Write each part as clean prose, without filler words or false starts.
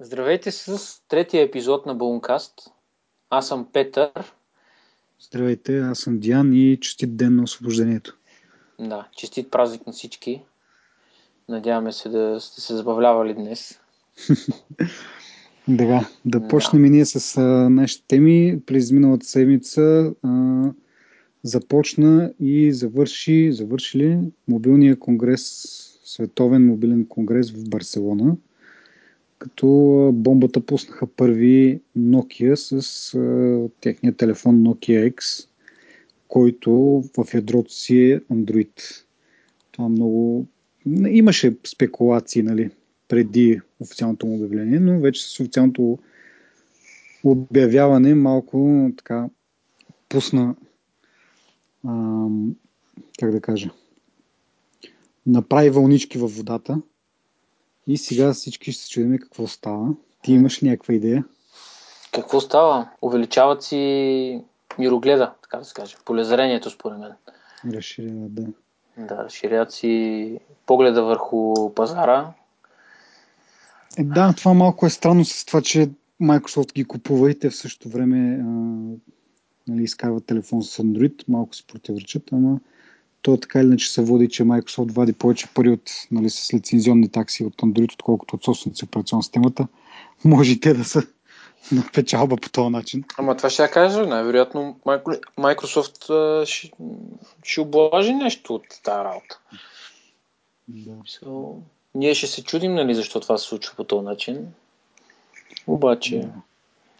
Здравейте с третия епизод на Балънкаст. Аз съм Петър. Здравейте, аз съм Диан и честит ден на освобождението. Да, честит празник на всички. Надяваме се да сте се забавлявали днес. Дега, да почнем и ние с нашите теми. През миналата седмица започна и завърши мобилния конгрес, световен мобилен конгрес в Барселона. Като бомбата пуснаха първи Nokia с техния телефон Nokia X, който в ядрото си е Android. Това много... Имаше спекулации, нали, преди официалното му обявление, но вече с официалното обявяване малко така пусна, как да кажа, направи вълнички във водата. И сега всички ще се чудим какво става. Ти имаш някаква идея? Какво става? Увеличават си мирогледа, така да се каже. Полезрението, според мен. Разширяват, да. Да, разширяват си погледа върху пазара. Да, това малко е странно с това, че Microsoft ги купува и те в същото време изкарват телефон с Android. Малко се противоречат, ама... То така или иначе се води, че Microsoft вади повече пари от, нали, с лицензионни такси от Android, отколкото от собствената си операционна системата. Може и те да са на печалба по този начин. Ама това ще я кажа, най-вероятно Microsoft ще облажи нещо от тази работа. Да. Ние ще се чудим, нали, защо това се случва по този начин. Обаче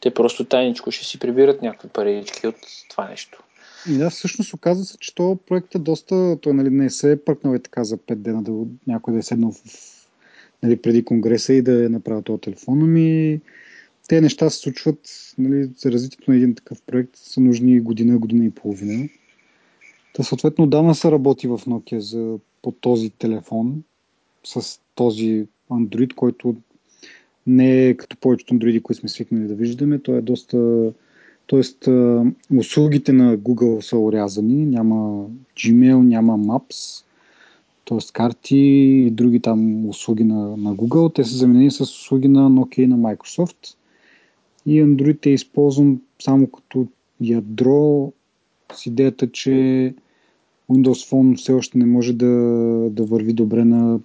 те просто тайничко ще си прибират някакви парички от това нещо. И да, всъщност оказва се, че този проект е доста, той, нали, не се е пъркнал е така за 5 дена, да някой да е седнал в, нали, преди конгреса и да е направил този телефон. Ами те неща се случват, нали, за развитието на един такъв проект са нужни година, година и половина. Та съответно отдавна се работи в Nokia за, по този телефон с този Android, който не е като повечето Android, които сме свикнали да виждаме. Той е доста... Тоест, услугите на Google са урязани, няма Gmail, няма Maps, т.е. карти и други там услуги на Google. Те са заменени с услуги на Nokia и на Microsoft. И Android е използван само като ядро с идеята, че Windows Phone все още не може да върви добре на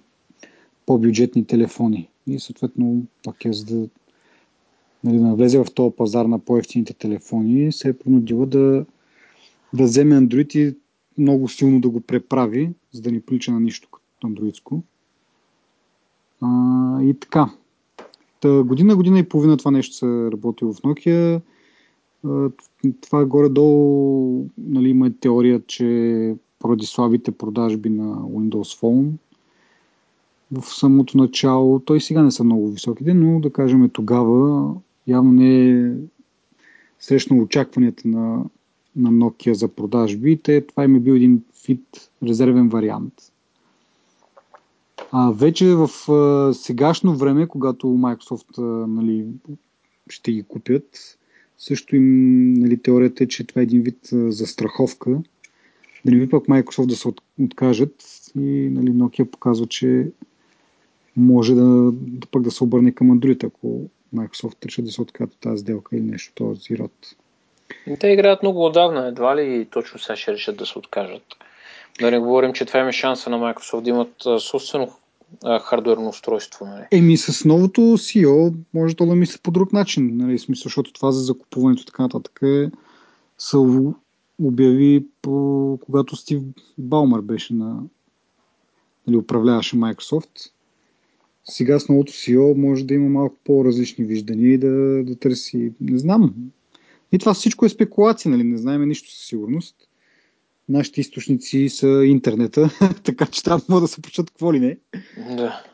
по-бюджетни телефони. И съответно пак е за да... Нали, да навлезе в този пазар на по-евтините телефони, се е принудила да вземе Android и много силно да го преправи, за да не прилича на нищо като андроидско. И така. Година, година и половина това нещо се работи в Nokia. Това горе-долу, нали, има теория, че поради слабите продажби на Windows Phone в самото начало, той сега не са много високите, но да кажем тогава явно не е срещнало очакванията на Nokia за продажби. Това им е бил един фит резервен вариант. А вече в сегашно време, когато Microsoft, нали, ще ги купят, също им, нали, теорията е, че това е един вид застраховка. Дали пък Microsoft да се откажат и, нали, Nokia показва, че може да пък да се обърне към Android, ако Microsoft решат да се откажат от тази сделка или нещо този род. Те играят много отдавна, едва ли точно сега ще решат да се откажат. Да не говорим, че това има шанса на Microsoft да имат собствено хардуерно устройство. Нали? Еми с новото CEO може да мисля по друг начин, нали, смисъл, защото това за закупуването така нататък са обяви когато Стив Балмър беше или управляваше Microsoft. Сега с новото CEO може да има малко по-различни виждания и да търси... Не знам. И това всичко е спекулация, нали? Не знаем нищо със сигурност. Нашите източници са интернета, така че там могат да се почат какво ли не. Да.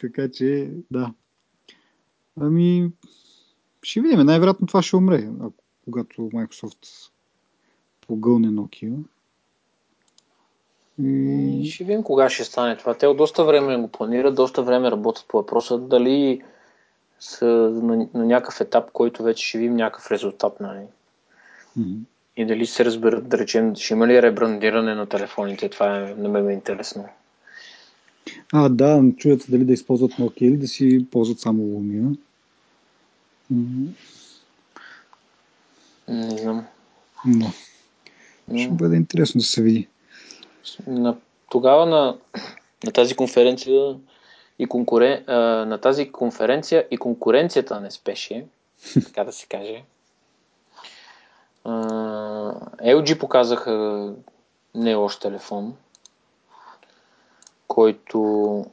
Така че, да. Ами, ще видим. Най-вероятно това ще умре, когато Microsoft погълне Nokia. И ще видим кога ще стане това. Те от доста време го планират, доста време работят по въпроса. Дали са на някакъв етап, който вече ще видим някакъв резултат. Нали? Mm-hmm. И дали се разберат, да речем, ще има ли ребрандиране на телефоните. Това на мен е интересно. Да, чуят дали да използват Nokia или да си ползват само Lumia. Не знам. Но. Ще бъде интересно да се види. Тогава на тази конференция и конкуренцията не спеше, така да се каже. LG показаха не лош телефон, който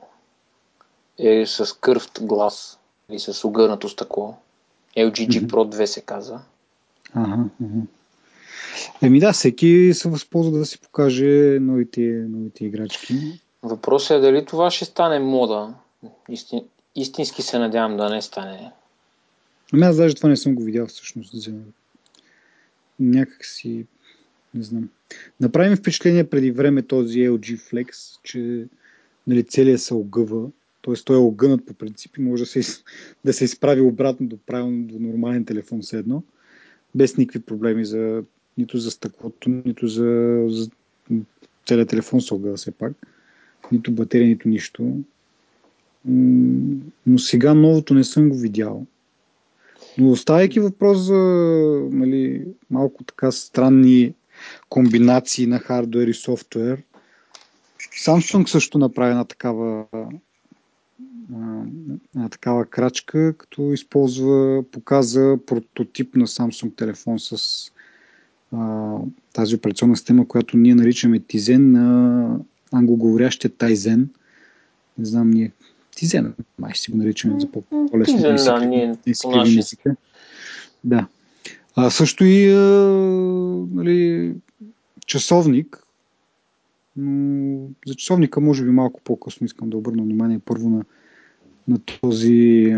е с кървт глас или с огърнато стъкло. LG G Pro 2 се казва. Еми да, всеки се възползва да си покаже новите играчки. Въпросът е дали това ще стане мода. Истински се надявам да не стане. Ами аз даже това не съм го видял всъщност. Някак си, не знам. Направи ми впечатление преди време този LG Flex, че нали, целият се огъва. Т.е. той е огънат по принцип и може да се изправи обратно до нормален телефон все едно. Без никакви проблеми нито за стъклото, нито за целият телефон се огъва все пак. Нито батерия, нито нищо. Но сега новото не съм го видял. Но оставяйки въпрос за нали, малко така странни комбинации на хардуер и софтуер, Samsung също направи една такава крачка, като показа прототип на Samsung телефон с тази операционна система, която ние наричаме Tizen, на англоговорящия Tizen. Не знам ние. Тизен, май си го наричаме за по-лесно. Тизен, да, ние по-нашите. Да. Също и нали, часовник. Но за часовника може би малко по-късно искам да обърна внимание първо на този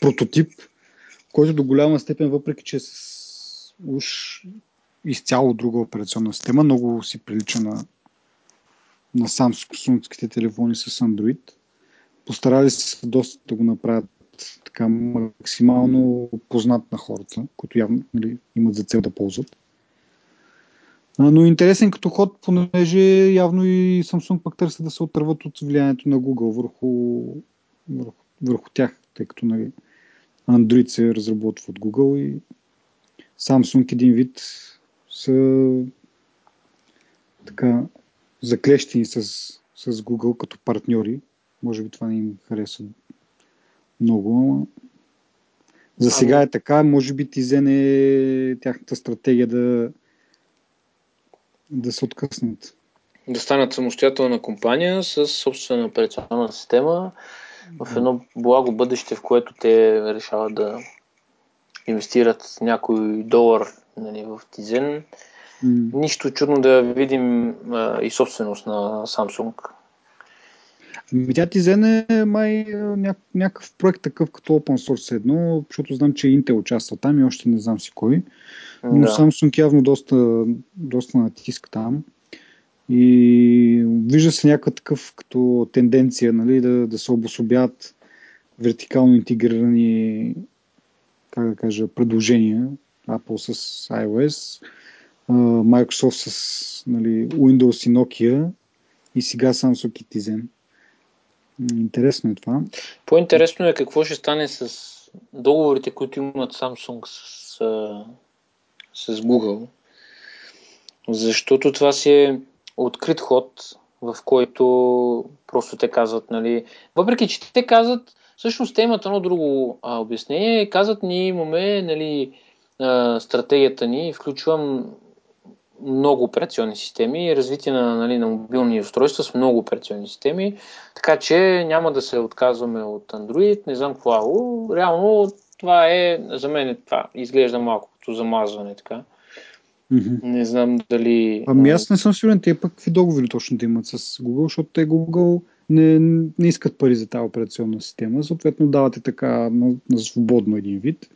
прототип, който до голяма степен, въпреки че е уж изцяло друга операционна система, много си прилича на самсунгските телефони с Android. Постарали се доста да го направят така максимално познат на хората, които явно нали, имат за цел да ползват. Но интересен като ход, понеже явно и Samsung пък търсят да се отърват от влиянието на Google върху тях, тъй като нали, Android се разработва от Google и Samsung един вид са така заклещени с Google като партньори. Може би това не им харесва много. За сега е така. Може би Тизен е тяхната стратегия да се откъснат. Да станат самостоятелна компания с собствена операционна система в едно благо бъдеще, в което те решават да инвестират някой долар нали, в Тизен. Нищо чудно да видим и собственост на Samsung. Тя Тизен е май някакъв проект такъв като Open Source едно, защото знам, че Intel участва там и още не знам си кой. Но да. Samsung явно доста натиска там. И вижда се някакъв такъв като тенденция нали, да се обособят вертикално интегрирани предложения. Apple с iOS, Microsoft с нали, Windows и Nokia и сега Samsung и Тизен. Интересно е това. По-интересно е какво ще стане с договорите, които имат Samsung с Google. Защото това си е открит ход, в който просто те казват, нали... Въпреки, че те казват, всъщност те имат едно друго обяснение, казват, ние имаме, нали, стратегията ни, включвам много операционни системи, развитие нали, на мобилни устройства с много операционни системи, така че няма да се отказваме от Android, не знам какво. Реално това е, за мен това изглежда малко като замазване така. Не знам дали... Ами аз не съм сигурен, те пък какви договори точно да имат с Google, защото те Google не искат пари за тази операционна система, съответно давате така на свободно един вид.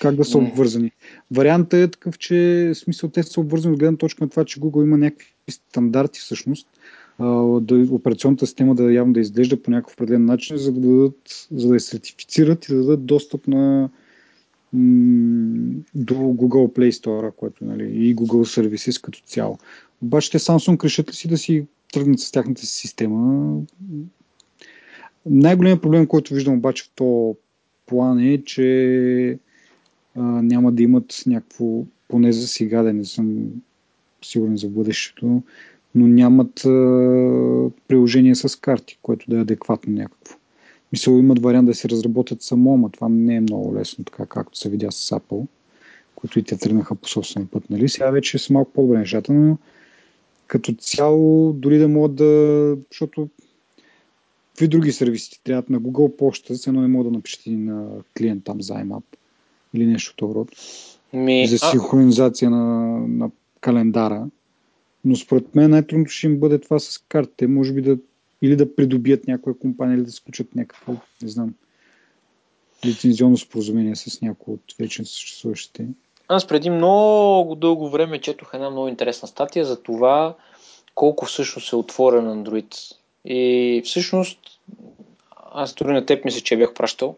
Как да са обвързани? Вариантът е такъв, че в смисъл те са обвързани от гледна точка на това, че Google има някакви стандарти всъщност, операционната система да явно да изглежда по някакъв определен начин, за да я сертифицират и да дадат достъп до Google Play Store, което, нали, и Google сервиси като цяло. Обаче те Samsung решат ли си да си тръгнат с тяхната система? Най-големият проблем, който виждам обаче в този план е, че няма да имат някакво, поне за сега, да не съм сигурен за бъдещето, но нямат приложение с карти, което да е адекватно някакво. Мисля, имат вариант да се разработят само, но това не е много лесно, така както се видя с Apple, които и те тръгнаха по собствен път, нали? Сега вече са малко по-добре нещата, но като цяло, дори да могат да... Защото какви други сервиси трябват на Google Почта, с едно не могат да напишете на клиент там за IMAP или нещо от род. За синхронизация на календара. Но според мен най-трудно ще им бъде това с картите. Може би да или да придобият някоя компания, или да сключат някакво, не знам, лицензионно споразумение с някои от вече съществуващите. Аз преди много дълго време четох една много интересна статия за това колко всъщност е отворен Android. И всъщност, аз дори на теб мисля, че я бях пращал.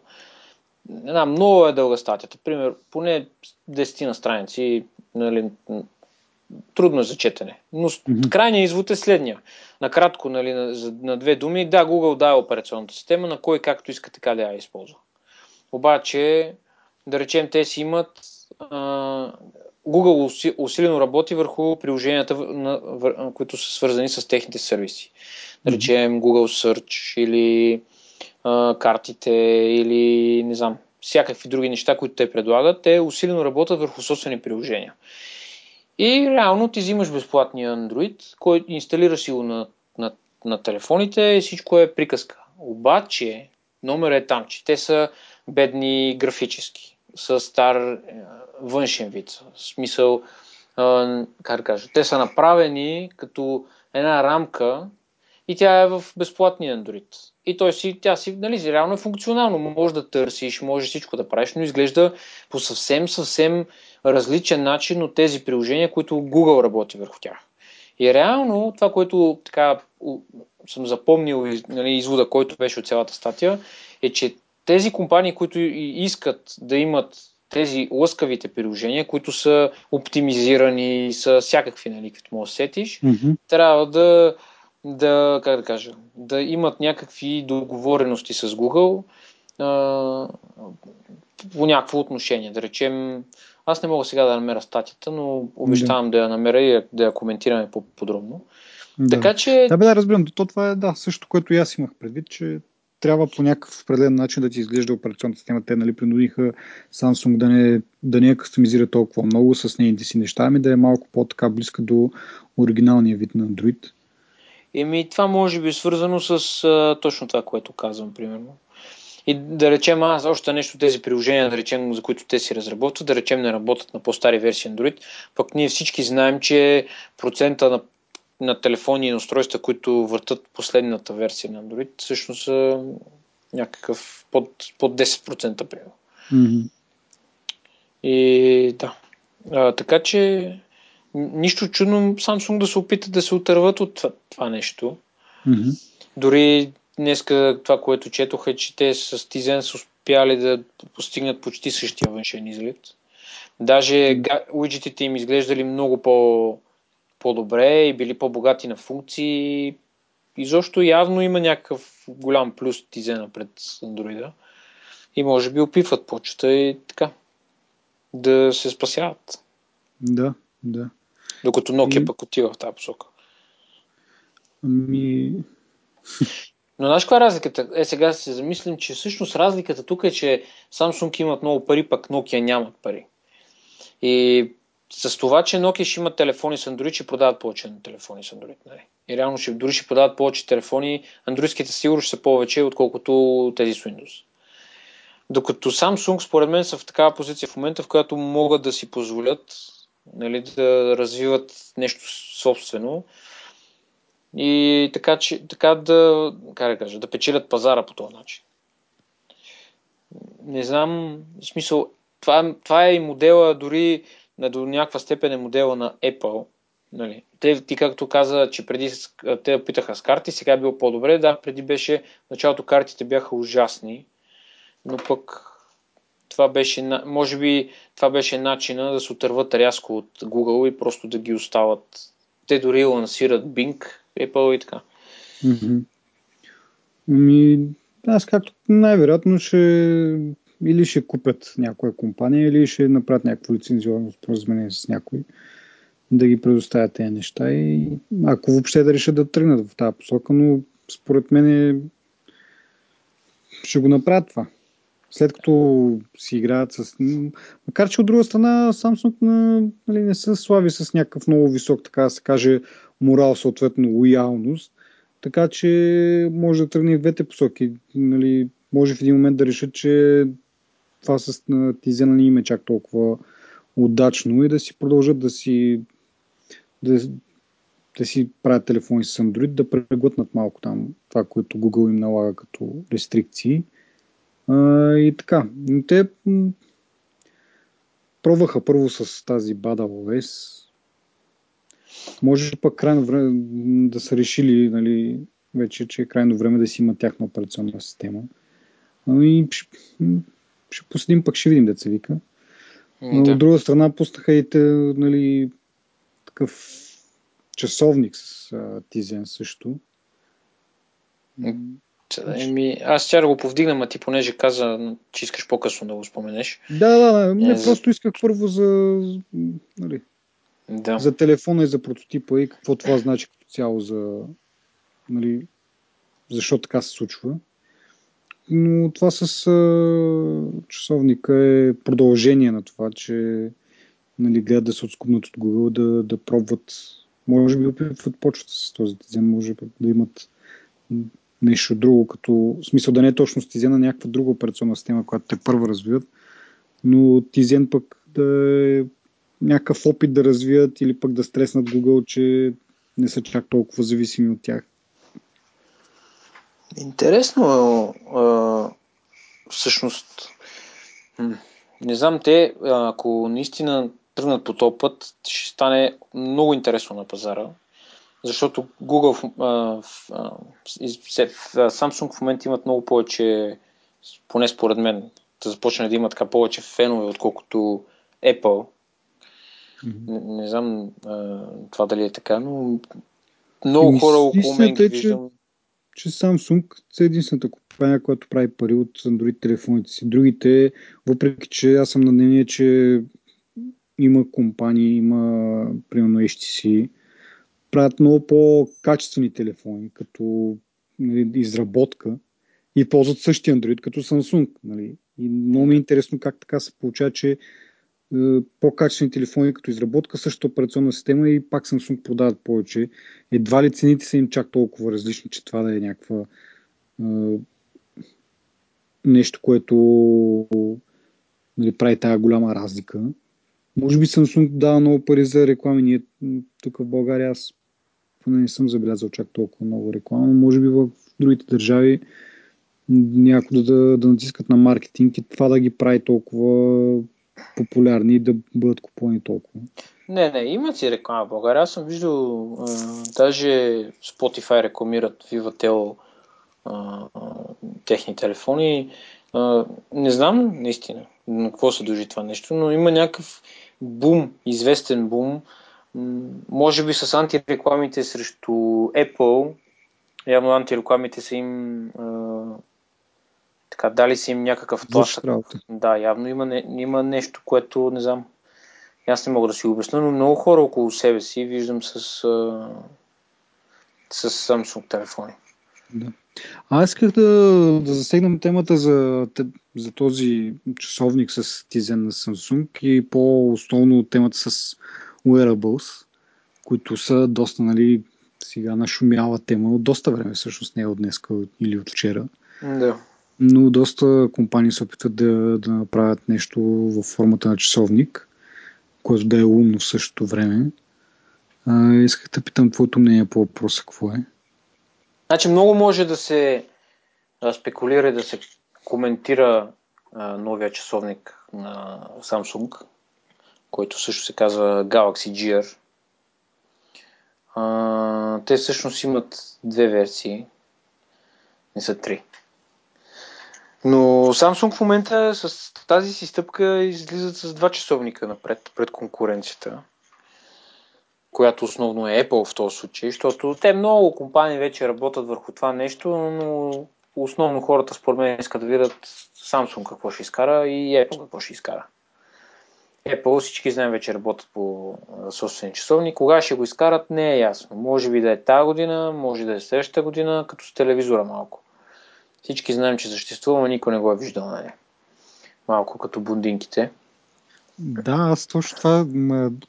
Една много е дълга статията. Пример, поне 10 на страници, нали, трудно е за четене. Но крайният извод е следния. Накратко, нали, на две думи, да, Google дава операционната система, на кой както иска така да я използва. Обаче, да речем, те си имат... Google усилено работи върху приложенията, които са свързани с техните сервиси. Да речем Google Search или картите или не знам, всякакви други неща, които те предлагат, те усилено работят върху собствени приложения. И реално ти взимаш безплатния Android, който инсталираш си го на телефоните и всичко е приказка. Обаче номер е там, че те са бедни графически, с стар външен вид. В смисъл, как да кажа, те са направени като една рамка и тя е в безплатния Android. И той си, тя си, нали, реално е функционално. Може да търсиш, може всичко да правиш, но изглежда по съвсем различен начин от тези приложения, които Google работи върху тях. И реално това, което така съм запомнил, нали, извода, който беше от цялата статия, е, че тези компании, които искат да имат тези лъскавите приложения, които са оптимизирани, са всякакви, нали, като може да сетиш, трябва да, как да кажа, да имат някакви договорености с Google по някакво отношение. Да речем, аз не мога сега да намеря статията, но обещавам да я намеря и да я коментираме по-подробно. Така че... Да, разбирам. То това е също, което и аз имах предвид, че трябва по някакъв определен начин да ти изглежда операционната система. Те, нали, принудиха Samsung да не я кастомизира толкова много с нейните си неща, ами да е малко по-така близка до оригиналния вид на Android. Еми, това може би е свързано с точно това, което казвам, примерно. И да речем, аз още нещо, тези приложения, да речем, за които те си разработват, да речем не работят на по-стари версии Android, пък ние всички знаем, че процента на телефони и на устройства, които въртат последната версия на Android, всъщност са някакъв под 10% примерно. И да. Така че нищо чудно Samsung да се опита да се отърват от това нещо. Дори днеска това, което четох, е, че те с Tizen са успяли да постигнат почти същия външен изглед. Даже уиджетите им изглеждали много по-добре и били по-богати на функции. И защо явно има някакъв голям плюс Tizen пред Android. И може би опитват почта и така. Да се спасяват. Да. Докато Nokia пък отива в тази посока. Но знаеш каква е разликата? Сега се замислим, че всъщност разликата тук е, че Samsung имат много пари, пък Nokia нямат пари. И с това, че Nokia ще имат телефони с Android, ще продават повече телефони с Android. Нали? И реално дори ще продават повече телефони. Андроидските сигурно ще са повече, отколкото тези с Windows. Докато Samsung, според мен, са в такава позиция в момента, в която могат да си позволят, нали, да развиват нещо собствено и така да печелят пазара по този начин. Не знам, в смисъл, това е и модела, дори до някаква степен е модела на Apple. Нали. Ти както каза, че преди те питаха с карти, сега е било по-добре. Да, преди беше, в началото картите бяха ужасни, но пък това беше, може би това беше начина да се отърват рязко от Google и просто да ги остават. Те дори лансират Bing, Apple и така. Аз както най-вероятно ще или ще купят някоя компания, или ще направят някакво лицензионно споразумение с някой да ги предоставят тези неща и ако въобще да решат да тръгнат в тази посока, но според мен ще го направят това. След като си играят с... Макар че от друга страна Samsung не се слави с някакъв много висок, така да се каже, морал, съответно лоялност. Така че може да тръгне в двете посоки. Нали, може в един момент да решат, че това с Tizen не им е чак толкова удачно и да си продължат да си правят телефони с Android, да преглътнат малко там това, което Google им налага като рестрикции. И така, те пробваха първо с тази бада OS. Може пък крайно време да са решили, нали, вече, че е крайно време да си има тяхна операционна система. И ще последим, пък ще видим деца вика. Но да. От друга страна пуснаха и те, нали, такъв часовник с Tizen също. Аз тя да го повдигнам, а ти понеже каза, че искаш по-късно да го споменеш. Да, не, просто исках първо за... Нали, да. За телефона и за прототипа и какво това значи като цяло за... Нали, защо така се случва. Но това с часовника е продължение на това, че нали, гледат да се отскубнат от Google, да пробват. Може би опитват почват с този Tizen, може би да имат нещо друго, като в смисъл да не е точно с Tizen, а някаква друга операционна система, която те първо развиват, но Tizen пък да е някакъв опит да развият или пък да стреснат Google, че не са чак толкова зависими от тях. Интересно всъщност. Не знам те, ако наистина тръгнат по този път, ще стане много интересно на пазара, защото Google, Samsung в момента имат много повече, поне според мен, да започне да имат така повече фенове, отколкото Apple. Не знам това дали е така, но много хора около мен ги виждам. Че Samsung е единствената компания, която прави пари от Android телефоните си. Другите, въпреки че аз съм на мнение, че има компании, има примерно HTC, правят много по-качествени телефони, като нали, изработка и ползват същия Android като Samsung. Нали. И много ми е интересно как така се получава, че по-качествени телефони като изработка, същата операционна система и пак Samsung продават повече. Едва ли цените са им чак толкова различни, че това да е някаква нещо, което нали, прави тая голяма разлика. Може би Samsung дава много пари за реклами. Ние тук в България аз не съм забелязал чак толкова много реклама, но може би в другите държави някой да натискат на маркетинг и това да ги прави толкова популярни и да бъдат купувани толкова. Не, имат си реклама в България. Аз съм виждал, даже Spotify рекламират Vivatel техни телефони. Не знам наистина на какво се дължи това нещо, но има някакъв бум, известен бум. Може би с антирекламите срещу Apple, явно антирекламите са им... Така, дали си им някакъв тласък. Да, явно има нещо, което не знам. Аз не мога да си го обясня, но много хора около себе си виждам с Samsung телефони. Да. Аз исках да засегнем темата за този часовник с Tizen на Samsung и по-основно темата с wearables, които са доста, нали, сега нашумяла тема от доста време, всъщност не е от днеска или от вчера. Да. Но доста компании се опитват да направят нещо в формата на часовник, което да е умно в същото време. Исках да питам твоето мнение по въпроса, какво е? Значи много може да се спекулира и да се коментира новия часовник на Samsung, който също се казва Galaxy GR. Те всъщност имат две версии, не са три. Но Samsung в момента с тази си стъпка излизат с два часовника напред, пред конкуренцията, която основно е Apple в този случай, защото те много компании вече работят върху това нещо, но основно хората според мен искат да видят Samsung какво ще изкара и Apple какво ще изкара. Apple всички знаем вече работят по собствени часовни. Кога ще го изкарат не е ясно. Може би да е тази година, може да е следващата година, като с телевизора малко. Всички знаем, че съществува, но никой не го е виждал на нея. Малко като бундинките. Да, аз точно това,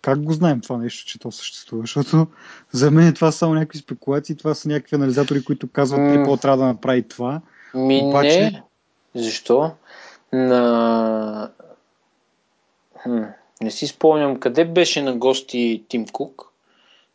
как го знаем това нещо, че то съществува, защото за мен това са само някакви спекулации, това са някакви анализатори, които казват Apple трябва да направи това. Обаче... не, защо? Не си спомням къде беше на гости Тим Кук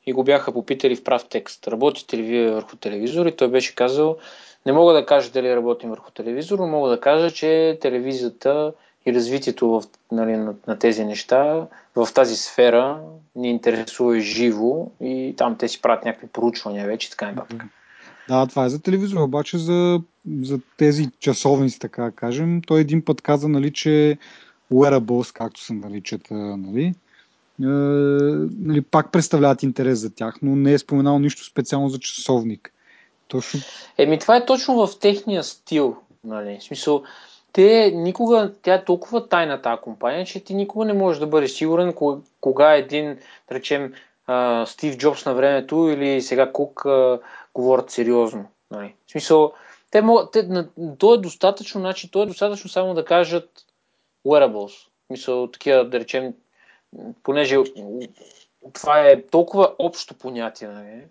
и го бяха попитали в прав текст. Работите ли вие върху телевизор? И той беше казал, не мога да кажа дали работим върху телевизор, но мога да кажа, че телевизията и развитието в, нали, на тези неща, в тази сфера ни интересува живо и там те си правят някакви проучвания вече и така нататък. Да, това е за телевизор, обаче за тези часовници, така да кажем, той един път каза, нали, че wearables, както се наричат, нали, пак представляват интерес за тях, но не е споменал нищо специално за часовник. Точно... това е точно в техния стил. Нали, в смисъл, тя е толкова тайна тази компания, че ти никога не можеш да бъдеш сигурен кога един, да речем, Стив Джобс на времето или сега Кук говорят сериозно. Нали. В смисъл, то е достатъчно само да кажат wearables. В смисъл, такива, да речем, понеже това е толкова общо понятие, нали,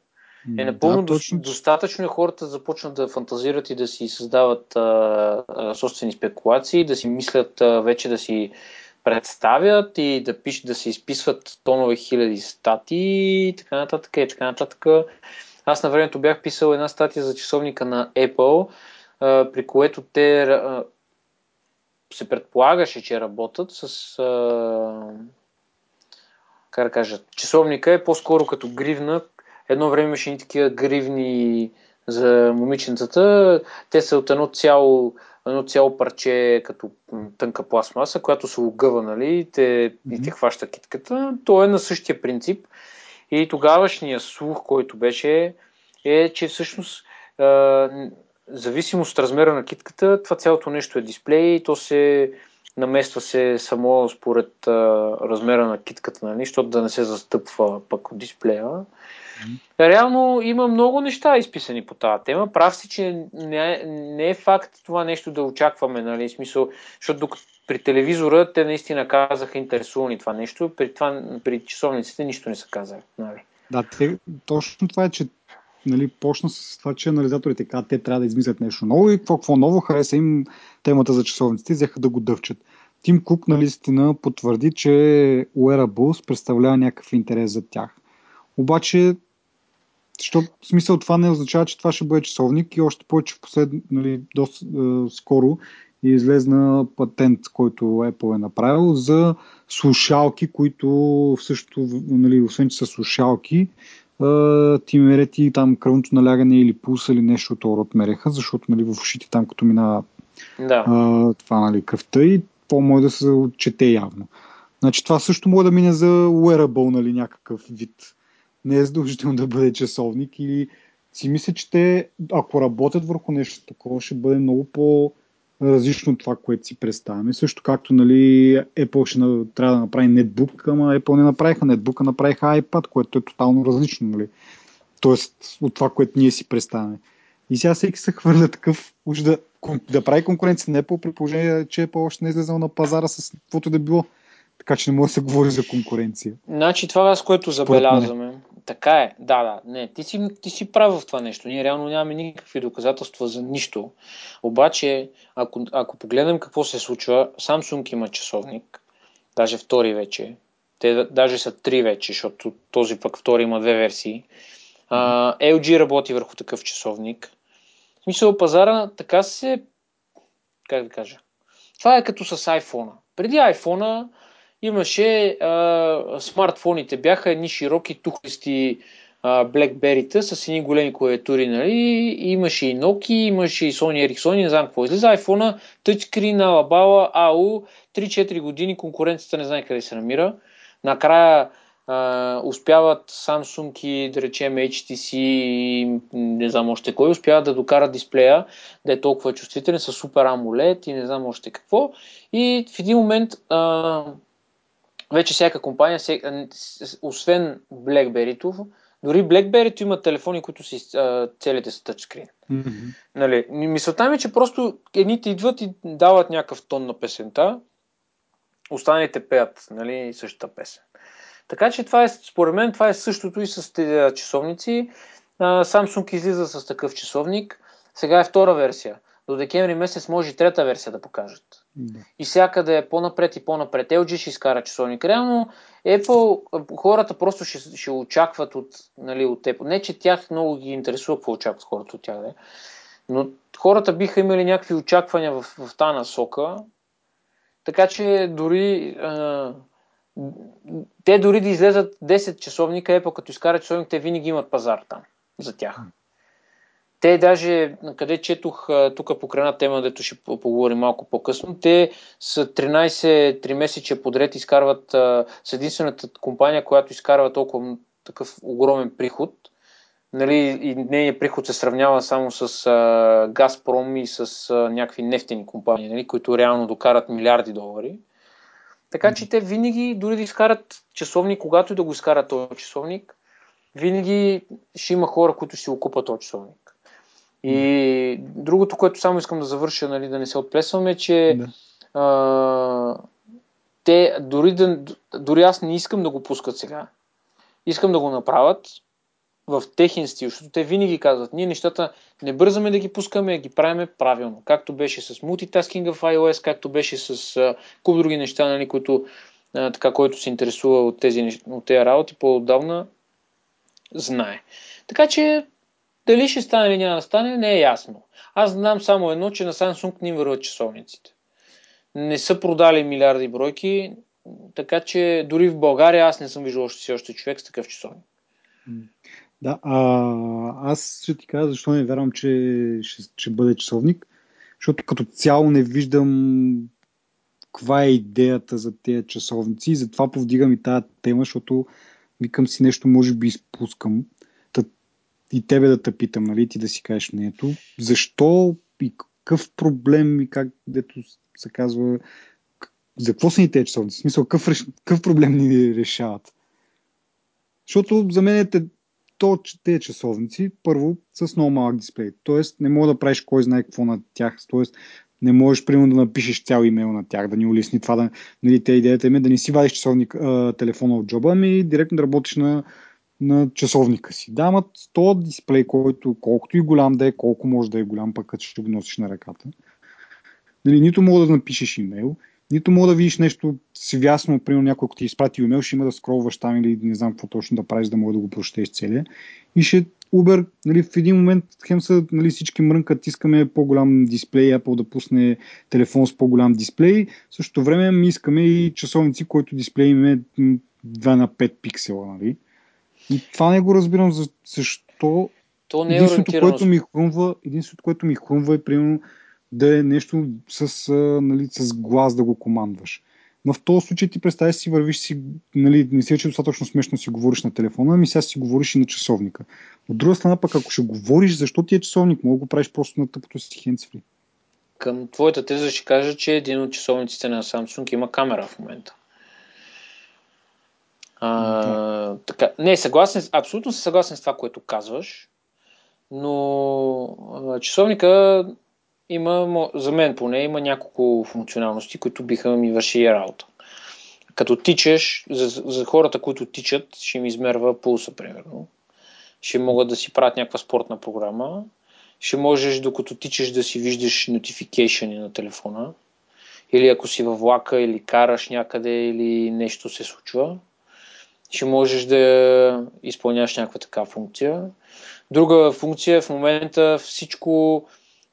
е напълно достатъчно хората започнат да фантазират и да си създават собствени спекулации, да си мислят вече да си представят и да пишат, да се изписват тонове хиляди статии и така нататък и така нататък. Аз на времето бях писал една статия за часовника на Apple, при което те се предполагаше, че работят с... как да кажа, часовника е по-скоро като гривна. Едно време имаше и такива гривни за момиченцата. Те са от едно цяло парче като тънка пластмаса, която се огъва, нали, и те хваща китката. То е на същия принцип. И тогавашният слух, който беше, е, че всъщност зависимост от размера на китката, това цялото нещо е дисплей и то се намества се само според размера на китката, нали, защото да не се застъпва пък от дисплея. Реално има много неща изписани по тази тема. Прав си, че не е факт това нещо да очакваме, нали, смисъл, защото при телевизора те наистина казаха интересувани това нещо, при часовниците нищо не са казали. Нали. Да, точно това е, че, нали, почна с това, че анализаторите казват, те трябва да измислят нещо ново и какво ново, хареса им темата за часовниците, взеха да го дъвчат. Тим Кук наистина потвърди, че wearables представлява някакъв интерес за тях. Обаче, в смисъл това не означава, че това ще бъде часовник и още повече нали, доста скоро излезна патент, който Apple е направил за слушалки, които също, нали, освен че са слушалки, ти мерят и там кръвното налягане или пулс или нещо от род мереха, защото, нали, в ушите там като мина това, нали, кръвта и по-може да се отчете явно. Значи това също може да мине за wearable, нали, някакъв вид. Не е задължително да бъде часовник и си мисля, че те, ако работят върху нещо такова, ще бъде много по-различно от това, което си представяме. Също както, нали, Apple ще трябва да направи нетбук, ама Apple не направиха нетбук, а направиха iPad, което е тотално различно, нали? Тоест от това, което ние си представяме. И сега всеки се хвърля такъв, уж да прави конкуренция на Apple, при положение, че Apple още не е излезал на пазара с каквото да било. Така че не може да се говори за конкуренция. Значи това, с което забелязваме. Така е, не, ти си прав в това нещо. Ние реално нямаме никакви доказателства за нищо. Обаче, ако погледнем какво се случва, Samsung има часовник, даже втори вече. Те даже са три вече, защото този пък втори има две версии. LG работи върху такъв часовник. В смисъл, пазара така се... как да кажа? Това е като с iPhone-а. Преди iPhone-а имаше смартфоните, бяха едни широки, тухлисти Blackberry-та с едни големи клавиатури, нали? Имаше и Nokia, имаше и Sony Ericsson, не знам какво излиза. iPhone-а, тъчскрин, алабала, ау, 3-4 години конкуренцията не знае къде се намира. Накрая успяват Samsung и, да речем, HTC и не знам още кой, успяват да докарат дисплея да е толкова чувствителен с супер AMOLED и не знам още какво. И в един момент вече всяка компания, освен BlackBerry-то, дори BlackBerry-то има телефони, които си целите с тъчскрин. Mm-hmm. Нали, мисълта ми е, че просто едните идват и дават някакъв тон на песента, останалите пеят, нали, същата песен. Така че това е, според мен, това е същото и с тези часовници. Samsung излиза с такъв часовник. Сега е втора версия. До декември месец може и трета версия да покажат. Да. И всякъде е по-напред и по-напред. LG ще изкара часовник. Реално Apple, хората просто ще очакват от, нали, от Apple. Не, че тях много ги интересува какво очакват хората от тях. Де. Но хората биха имали някакви очаквания в тази насока. Така че дори... те дори да излезат 10 часовника, Apple като изкара часовник, те винаги имат пазар там за тях. Те даже, къде четох, тук покрай една тема, дето ще поговорим малко по-късно, те са 13-3 месече подред изкарват, с единствената компания, която изкарва толкова такъв огромен приход. Нали, и нейният приход се сравнява само с Газпром и с някакви нефтени компании, нали, които реално докарат милиарди долари. Така че те винаги, дори да изкарат часовник, когато и да го изкарат този часовник, винаги ще има хора, които ще го купат този часовник. И другото, което само искам да завърша, нали, да не се отплесвам, е, че те дори аз не искам да го пускат сега. Искам да го направят в техен стил, защото те винаги казват, ние нещата не бързаме да ги пускаме, а ги правиме правилно. Както беше с мултитаскинга в iOS, както беше с куп други неща, нали, които, така, който се интересува от тези работи по-отдавна, знае. Така че дали ще стане или няма да стане, не е ясно. Аз знам само едно, че на Samsung не върват часовниците. Не са продали милиарди бройки, така че дори в България аз не съм виждал още човек с такъв часовник. Да, аз ще ти кажа защо не вярвам, че ще бъде часовник, защото като цяло не виждам каква е идеята за тези часовници и затова повдигам и тази тема, защото викам си нещо, може би изпускам и тебе да те питам, нали, ти да си кажеш нещо, защо и какъв проблем и как, дето се казва, за какво са ни тези часовници, в смисъл, какъв проблем ни решават? Защото за мен е тези часовници, първо, с много малък дисплей. Тоест, не мога да правиш кой знае какво на тях. Тоест, не можеш, примерно, да напишеш цял имейл на тях, да ни улесни това. Да, нали, те идеята е да не си вадиш часовник, телефона от джоба, ами директно да работиш на часовника си. Да, ама то дисплей, който колкото и голям да е, колко може да е голям, пък като ще го носиш на ръката. Нали, нито мога да напишеш имейл, нито мога да видиш нещо свясно, примерно някой, ако ти изпрати имейл, ще има да скролваш там или не знам какво точно да правиш, да мога да го прочетеш целия. И ще Uber, нали, в един момент хем са, нали, всички мрънкат, искаме по-голям дисплей, Apple да пусне телефон с по-голям дисплей. В същото време ми искаме и часовници, който дисплей им е 2 на 5 пиксела. Нали? И това не го разбирам защо. То не е единственото, което ми хрумва е примерно да е нещо с глас да го командваш. Но в този случай ти представиш си, вървиш си, нали, не си вече достатъчно смешно си говориш на телефона, ами сега си говориш и на часовника. От друга страна пък, ако ще говориш, защо ти е часовник? Мога да го правиш просто на тъпото си хендсфри. Към твоята теза ще кажа, че един от часовниците на Samsung има камера в момента. Така, не, съгласен, абсолютно съм съгласен с това, което казваш, но часовника има, за мен поне, има няколко функционалности, които биха ми вършили работа. Като тичаш, за хората, които тичат, ще им измерва пулса, примерно. Ще могат да си правят някаква спортна програма. Ще можеш, докато тичаш, да си виждаш нотификейшъни на телефона. Или ако си във влака, или караш някъде, или нещо се случва. Ще можеш да изпълняваш някаква така функция. Друга функция е в момента всичко...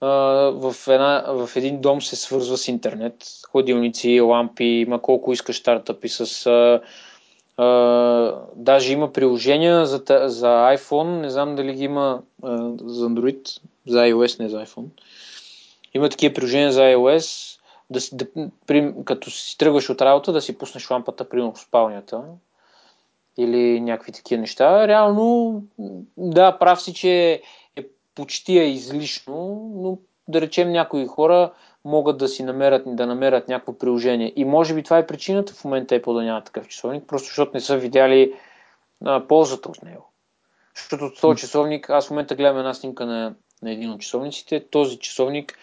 в един дом се свързва с интернет, ходилници, лампи, има колко искаш стартъпи с... даже има приложения за iPhone, не знам дали ги има за Android, за iOS, не за iPhone. Има такива приложения за iOS, като си тръгваш от работа, да си пуснеш лампата, примерно в спалнята. или някакви такива неща. Реално, да, прав си, че е почти излишно, но да речем някои хора могат да си намерят някакво приложение. И може би това е причината в момента Apple да няма такъв часовник, просто защото не са видяли ползата от него. Защото от този часовник, аз в момента гледам една снимка на един от часовниците, този часовник,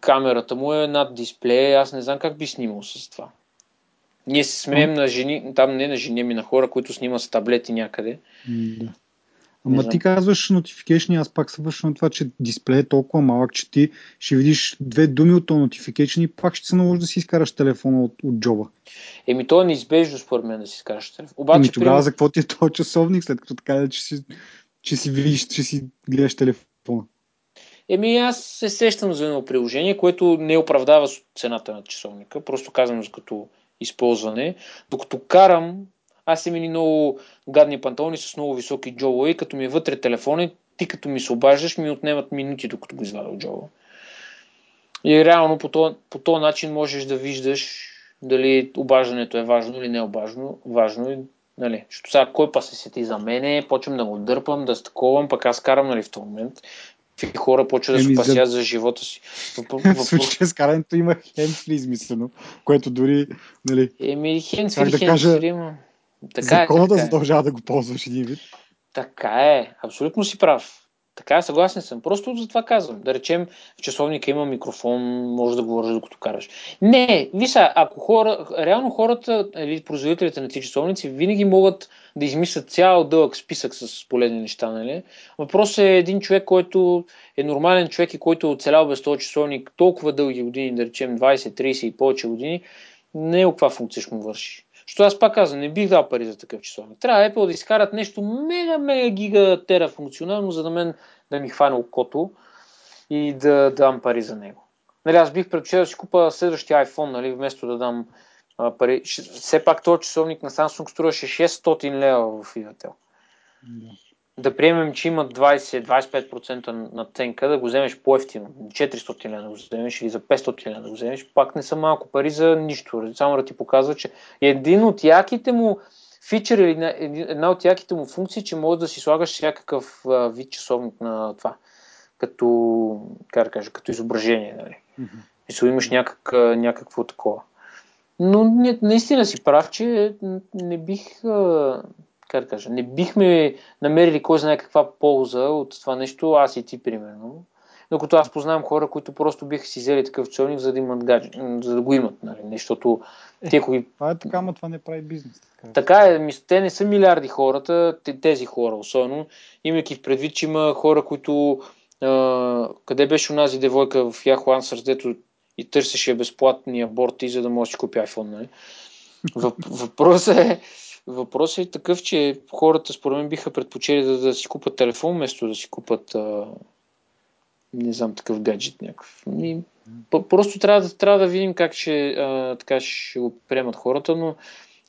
камерата му е над дисплея, аз не знам как би снимал с това. Ние се смеем на жени, там не на жени, ами на хора, които снимат с таблети някъде. Да. Ама ти казваш notification, аз пак се вършвам на това, че дисплей е толкова малък, че ти ще видиш две думи от този notification и пак ще се наложи да си изкараш телефона от джоба. Еми то е неизбежно според мен да си изкараш телефона. Обаче, еми тогава за какво ти е този часовник, след като така че си видиш, че си гледаш телефона? Еми аз се сещам за едно приложение, което не оправдава цената на часовника, просто казвам като използване. Докато карам, аз имам много гадни панталони с много високи джобове и като ми е вътре телефона, ти като ми се обаждаш, ми отнемат минути, докато го извадя от джоба. И реално по този начин можеш да виждаш дали обаждането е важно или не е важно. Нали, защото сега кой па се сети за мене, почвам да го дърпам, да стаковам, пък аз карам, нали, в този момент. И хора почват да се пасят за живота си. В случая с карането има хендфри измислено, което дори, нали... Еми хендфри има. Законът задължава да го ползваш един вид. Така е, абсолютно си прав. Така е, съгласен съм. Просто за това казвам. Да речем, в часовника има микрофон, може да говориш докато караш. Не, виса, ако реално хората или производителите на тези часовници винаги могат да измислят цял дълъг списък с полезни неща, нали? Въпросът е един човек, който е нормален човек и който е оцелял без този часовник толкова дълги години, да речем 20, 30 и повече години, не е каква функция ще му върши. Защото аз пак казвам, не бих дал пари за такъв часовник. Трябва Apple да изкарат нещо мега гига тера функционално, за да мен да ми хване окото и да дам пари за него. Нали, аз бих предпочел да си купа следващия iPhone, нали, вместо да дам пари. Все пак този часовник на Samsung струваше 600 лева в Ивател. Да приемем, че има 20-25% наценка, да го вземеш по-ефтино, 400 лева да го вземеш или за 500 лева да го вземеш, пак не са малко пари за нищо. Само да ти показва, че един от яките му фичър или една от яките му функции, че може да си слагаш всякакъв вид часовник на това, като изображение. Нали? Мисля, имаш някакво такова. Но наистина си прав, че не бих... Не бихме намерили кой знае каква полза от това нещо, аз и ти примерно. Докато аз познавам хора, които просто биха си взели такъв часовник, за да имат за да го имат, нали, нещото. Това е така, но това не прави бизнес. Така е, те не са милиарди хората, тези хора особено, имайки в предвид, че има хора, които къде беше унази девойка в Yahoo Answers, дето и търсеше безплатния борт и за да може да си купи iPhone, нали? Въпросът е такъв, че хората според мен биха предпочели да си купат телефон, вместо да си купат такъв гаджет някакъв. Просто трябва да видим как ще го приемат хората, но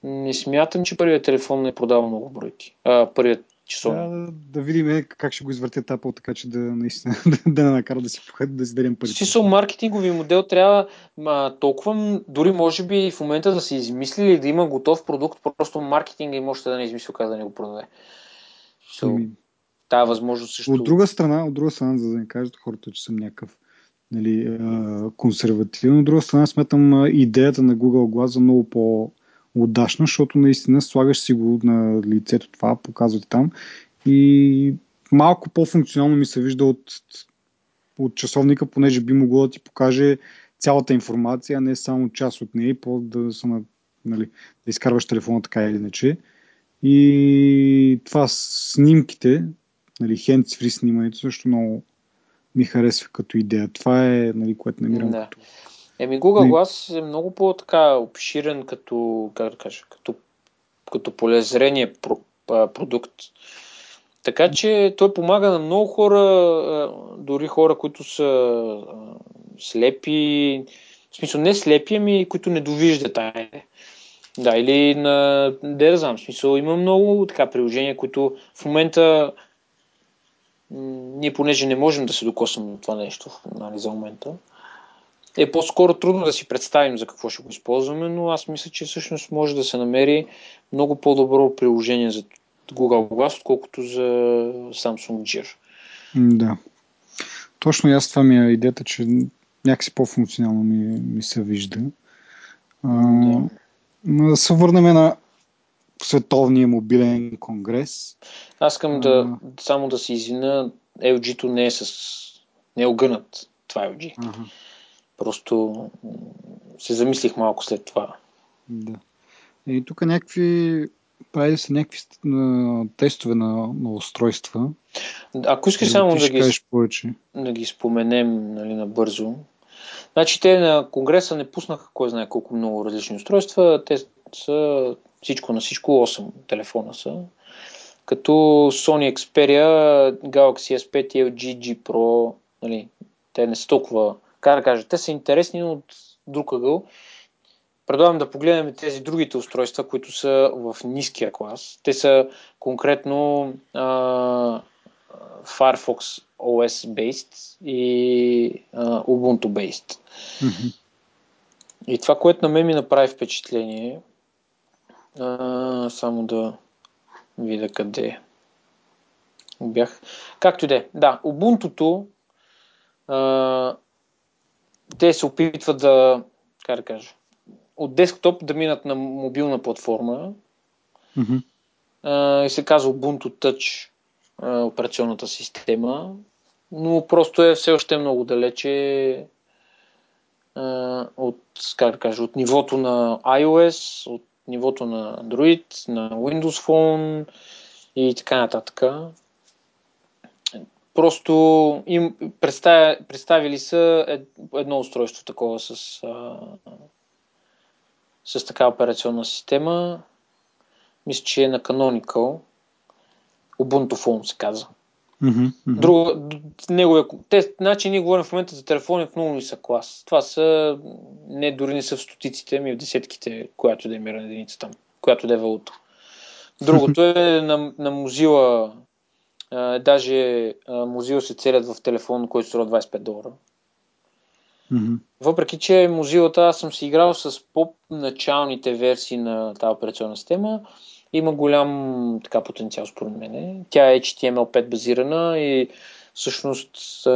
не смятам, че първият телефон не е продава много бройки. Първият часовник. Да видим как ще го извъртят Apple, така че да наистина да не накара да си походи, да си дадем пари. Смисъл, маркетингови модел трябва толкова, дори може би в момента да се измислили да има готов продукт, просто маркетинга и може да не измисли как да не го продаде. Тая възможност също... От друга страна, за да не кажат хората, че съм някакъв консервативен, от друга страна сметам идеята на Google Glass за много по-удачна, защото наистина слагаш си го на лицето това, показвате там и малко по-функционално ми се вижда от часовника, понеже би могло да ти покаже цялата информация, а не само част от нея и да изкарваш телефона така или иначе. И това снимките, hands-free снимането също много ми харесва като идея. Това е, което намирам. Да. Като... Google Glass е много по-така обширен като полезрение продукт. Така че той помага на много хора, дори хора, които са слепи, в смисъл не слепи, ами които не довиждат. Да, или на дерзам, в смисъл има много така приложения, които в момента ние понеже не можем да се докосваме от това нещо, за момента. е по-скоро трудно да си представим за какво ще го използваме, но аз мисля, че всъщност може да се намери много по-добро приложение за Google Glass, отколкото за Samsung Gear. Да. Точно и аз това ми е идеята, че някакси по-функционално ми се вижда. Да се върнем на световния мобилен конгрес. Аз искам само да се извиня, LG-то не е огънат. Това е LG. Ага. Просто се замислих малко след това. Да. И тук прави се някакви тестове на устройства. Ако искаш само да ги споменем набързо. Значи те на конгреса не пуснаха кой знае колко много различни устройства. Те са всичко на всичко 8 телефона са. Като Sony Xperia, Galaxy S5 и LG G Pro. Те не са толкова, как да кажа, те са интересни от друг ъгъл. Предлагам да погледнем тези другите устройства, които са в ниския клас. Те са конкретно Firefox OS based и Ubuntu based. Mm-hmm. И това, което на мен ми направи впечатление, само да видя къде бях. Както и да е. Да, Ubuntu-то те се опитват от десктоп да минат на мобилна платформа. Mm-hmm. И се казва Ubuntu Touch операционната система, но просто все още много далече от нивото на iOS, от нивото на Android, на Windows Phone и така нататък. Просто им представили са едно устройство такова с такава операционна система. Мисля, че е на Canonical. Ubuntu Phone се казва. Mm-hmm, mm-hmm. Ние говорим в момента за телефони в много нисък клас. Това са, дори не са в стотиците, ами в десетките, която да е мирна единица там, която да е валута. Другото е на Mozilla. Даже Mozilla се целят в телефон, който струва $25. Mm-hmm. Въпреки, че Mozilla, аз съм си играл с по-началните версии на тази операционна система, има голям потенциал според мен. Тя е HTML5 базирана и всъщност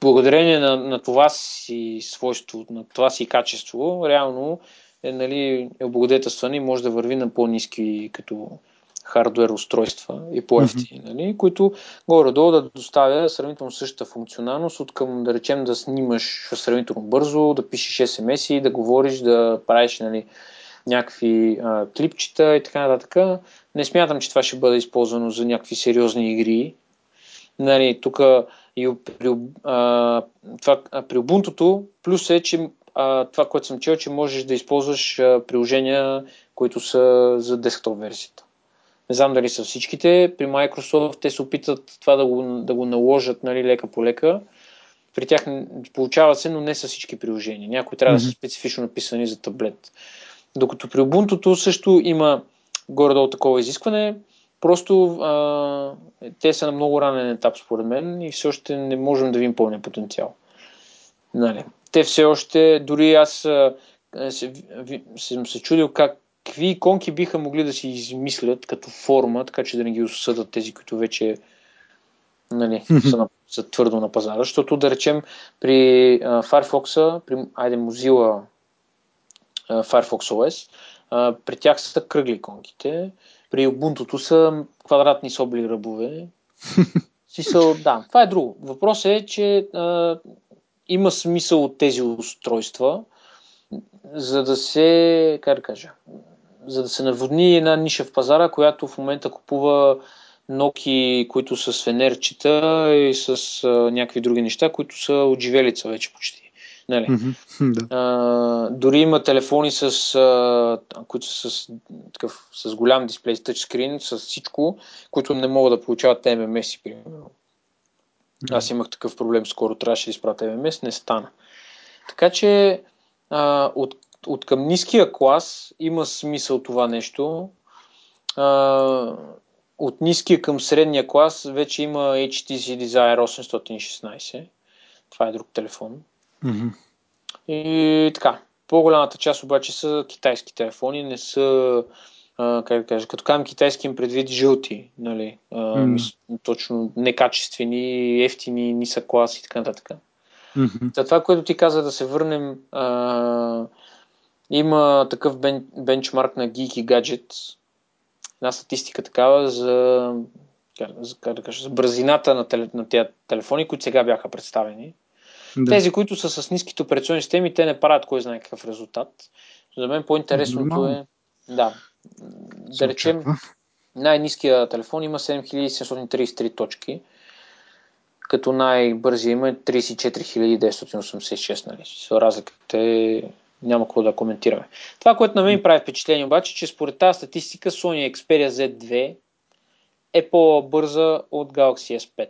благодарение на това си свойство, на това си качество, реално е облагодетелствана и може да върви на по-ниски като хардуер устройства и по-ефтини, mm-hmm. Които горе-долу да доставя сравнително същата функционалност, откъм да речем да снимаш сравнително бързо, да пишеш SMS-и, да говориш, да правиш някакви клипчета и така нататък. Не смятам, че това ще бъде използвано за някакви сериозни игри. Тук и при Ubuntu-то плюс е, че това, което съм чел, че можеш да използваш приложения, които са за десктоп версията. Не знам дали са всичките. При Microsoft те се опитат това да го наложат лека по лека. При тях получава се, но не са всички приложения. Някои трябва mm-hmm. да са специфично написани за таблет. Докато при Ubuntu също има горе-долу такова изискване, просто те са на много ранен етап според мен и все още не можем да видим пълния потенциал. Те все още, дори аз съм се чудил какви иконки биха могли да си измислят като форма, така че да не ги осъдат тези, които вече са твърдо на пазара. Защото да речем при Firefox, Mozilla, Firefox OS. При тях са кръгли иконките. При Ubuntu-то са квадратни собли ръбове. Това е друго. Въпросът е, че има смисъл от тези устройства, за да се наводни една ниша в пазара, която в момента купува Nokia, които са с фенерчета и с някакви други неща, които са от живелица вече почти. Mm-hmm, да. Дори има телефони които са с голям дисплей, с тъчскрин, с всичко, които не могат да получават MMS, примерно. Аз имах такъв проблем, скоро трябваше да изпратя MMS, не стана. Така че от към ниския клас има смисъл това нещо. От ниския към средния клас вече има HTC Desire 816. Това е друг телефон. Mm-hmm. И така. По-голямата част обаче са китайски телефони, не са, как да кажа, като казвам китайски им предвид жълти, нали, точно некачествени, ефтини, нисък клас и така нататък. Mm-hmm. За това, което ти каза, да се върнем, има такъв бенчмарк на Geeky Gadgets, една статистика такава за, как да кажа, за бързината на тези телефони, които сега бяха представени. Да. Тези, които са с ниските операционни системи, те не правят кой знае какъв резултат. За мен по-интересното е, да, да речем, най-ниския телефон има 7733 точки, като най-бързия има 34986, нали? С разликата е, няма какво да коментираме. Това, което на мен прави впечатление обаче, че според тази статистика Sony Xperia Z2 е по-бърза от Galaxy S5.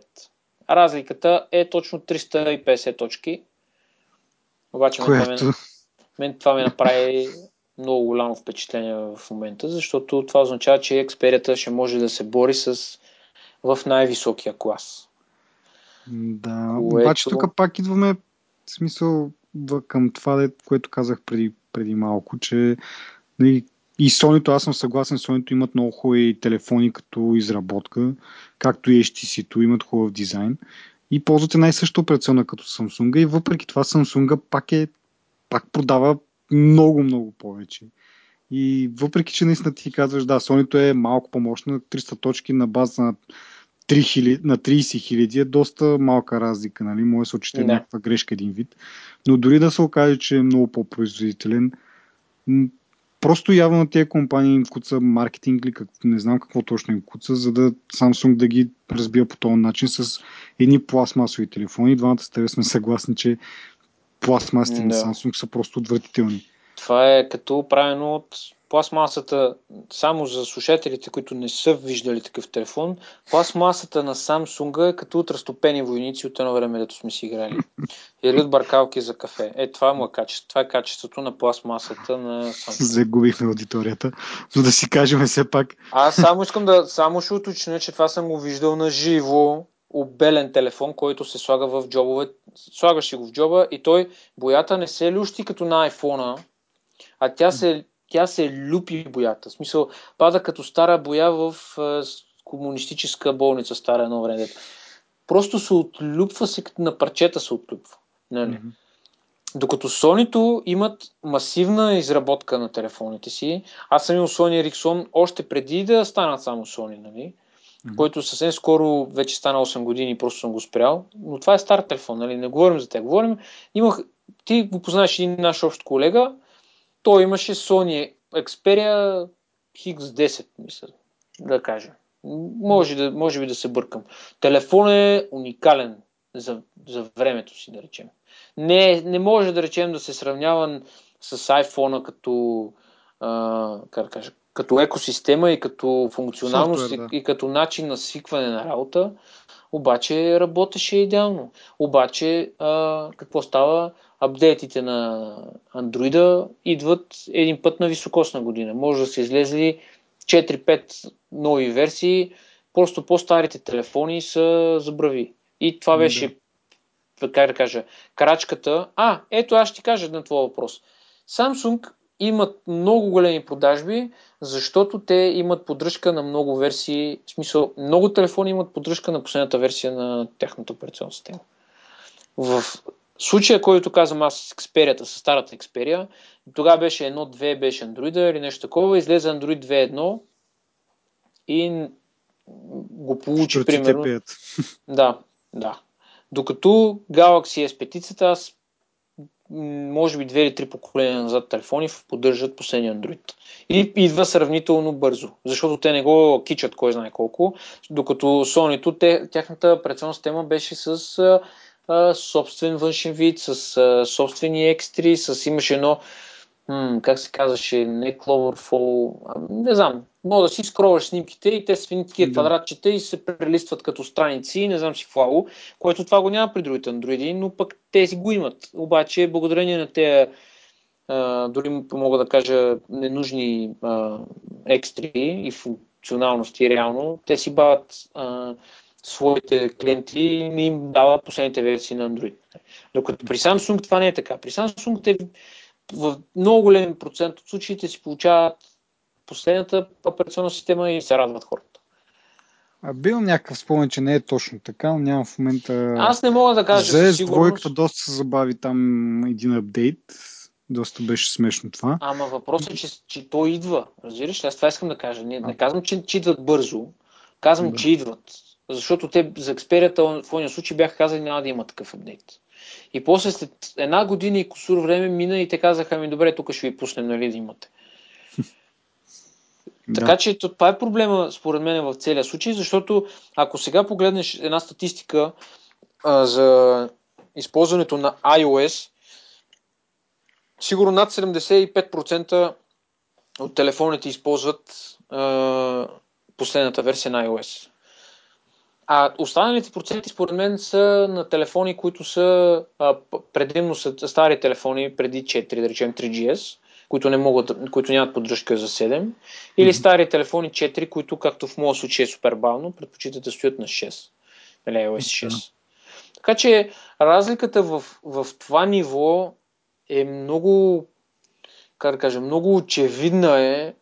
Разликата е точно 350 точки. Обаче мен това ми направи много голямо впечатление в момента, защото това означава, че Xperia ще може да се бори в най-високия клас. Да, обаче тук пак идваме в смисъл към това, което казах преди малко, че и Sony-то, аз съм съгласен, Sony-то имат много хубави телефони като изработка, както и HTC-то, имат хубав дизайн и ползват една и съща операционна като Samsung и въпреки това Samsung пак продава много повече. И въпреки, че наистина ти казваш, да, Sony-то е малко по-мощна, 300 точки на база на 30 000 е доста малка разлика, нали? Може да се отчете някаква грешка един вид, но дори да се окаже, че е много по-производителен, просто явно на тези компании им куца маркетинг или не знам какво точно им куца, за да Samsung да ги разбия по този начин с едни пластмасови телефони. Двамата с тебе сме съгласни, че пластмасите на Samsung са просто отвратителни. Това е като правено от пластмасата, само за слушателите, които не са виждали такъв телефон, пластмасата на Samsung е като от разтопени войници от едно време, дето сме си играли. Или от баркалки за кафе. Това му е качеството. Това е качеството на пластмасата на Samsung. Загубихме аудиторията, но да си кажем все пак. Аз само искам само ще уточня, че това съм го виждал на живо. Обелен телефон, който се слага в джобове. Слагаше го в джоба и той боята не се лющи като на iPhone-а, а тя се люпи боята. В смисъл, пада като стара боя в комунистическа болница, стара едно време. Просто се отлюпва, се като на парчета се отлюпва. Нали? Mm-hmm. Докато Sony-то имат масивна изработка на телефоните си. Аз съм имал Sony Ericsson още преди да станат само Sony, нали? Mm-hmm. Който съвсем скоро вече стана 8 години и просто съм го спрял. Но това е стар телефон, нали? Не говорим за те. Ти го познаеш един наш общ колега, той имаше Sony Xperia X10, мисля, да кажа. Може би да се бъркам. Телефон е уникален за времето си, да речем. Не може да речем да се сравнява с iPhone-а като екосистема и като функционалност, Software, да. И като начин на свикване на работа. Обаче работеше идеално. Обаче какво става? Апдейтите на Android идват един път на високосна година. Може да са излезли 4-5 нови версии, просто по-старите телефони са забрави. И това беше, как да кажа, крачката. Ето аз ще ти кажа на твой въпрос. Samsung имат много големи продажби, защото те имат поддръжка на много версии. В смисъл, много телефони имат поддръжка на последната версия на тяхната операционна система. В случая, който казвам аз с Xperia-та, с старата Xperia, тогава беше 1.2, беше Android или нещо такова, излезе Android 2.1 и го получи примерно. 5. Да. Докато Galaxy S5-цата, аз може би 2 или 3 поколения назад телефони поддържат последния Android. И идва сравнително бързо, защото те не го кичат кой знае колко, докато Sony-то, тяхната операционна система беше с собствен външен вид, с собствени екстри, имаше едно, как се казваше, не Cloverfall, не знам, мога да си скролваш снимките и те свинят такива квадратчета и се прелистват като страници, не знам си какво, което това го няма при другите андроиди, но пък те си го имат. Обаче, благодарение на тези, дори мога да кажа, ненужни екстри и функционалности реално, те си бават своите клиенти и не им дава последните версии на Android. Докато при Samsung това не е така. При Samsung те в много голям процент от случаите си получават последната операционна система и се радват хората. А бил някакъв спомен, че не е точно така, но нямам в момента... Аз не мога да кажа със сигурност. Двойката доста се забави там един апдейт. Доста беше смешно това. Ама въпросът е, че той идва. Разбираш ли? Аз това искам да кажа. Не казвам, че идват бързо. Казвам, че идват. Защото те за Xperia-та в този случай бяха казали, няма да има такъв апдейт. И после след една година и кусур време мина и те казаха, ми добре, тук ще ви пуснем, нали да имате. Така че това е проблема според мен в целия случай, защото ако сега погледнеш една статистика за използването на iOS, сигурно над 75% от телефоните използват последната версия на iOS. А останалите проценти според мен са на телефони, които са предимно са стари телефони преди 4, да речем 3GS, които нямат поддръжка за 7, или стари телефони 4, които както в моя случай е супер бавно, предпочитат да стоят на 6, или iOS 6. Така че разликата в това ниво е много, как да кажа, много очевидна е.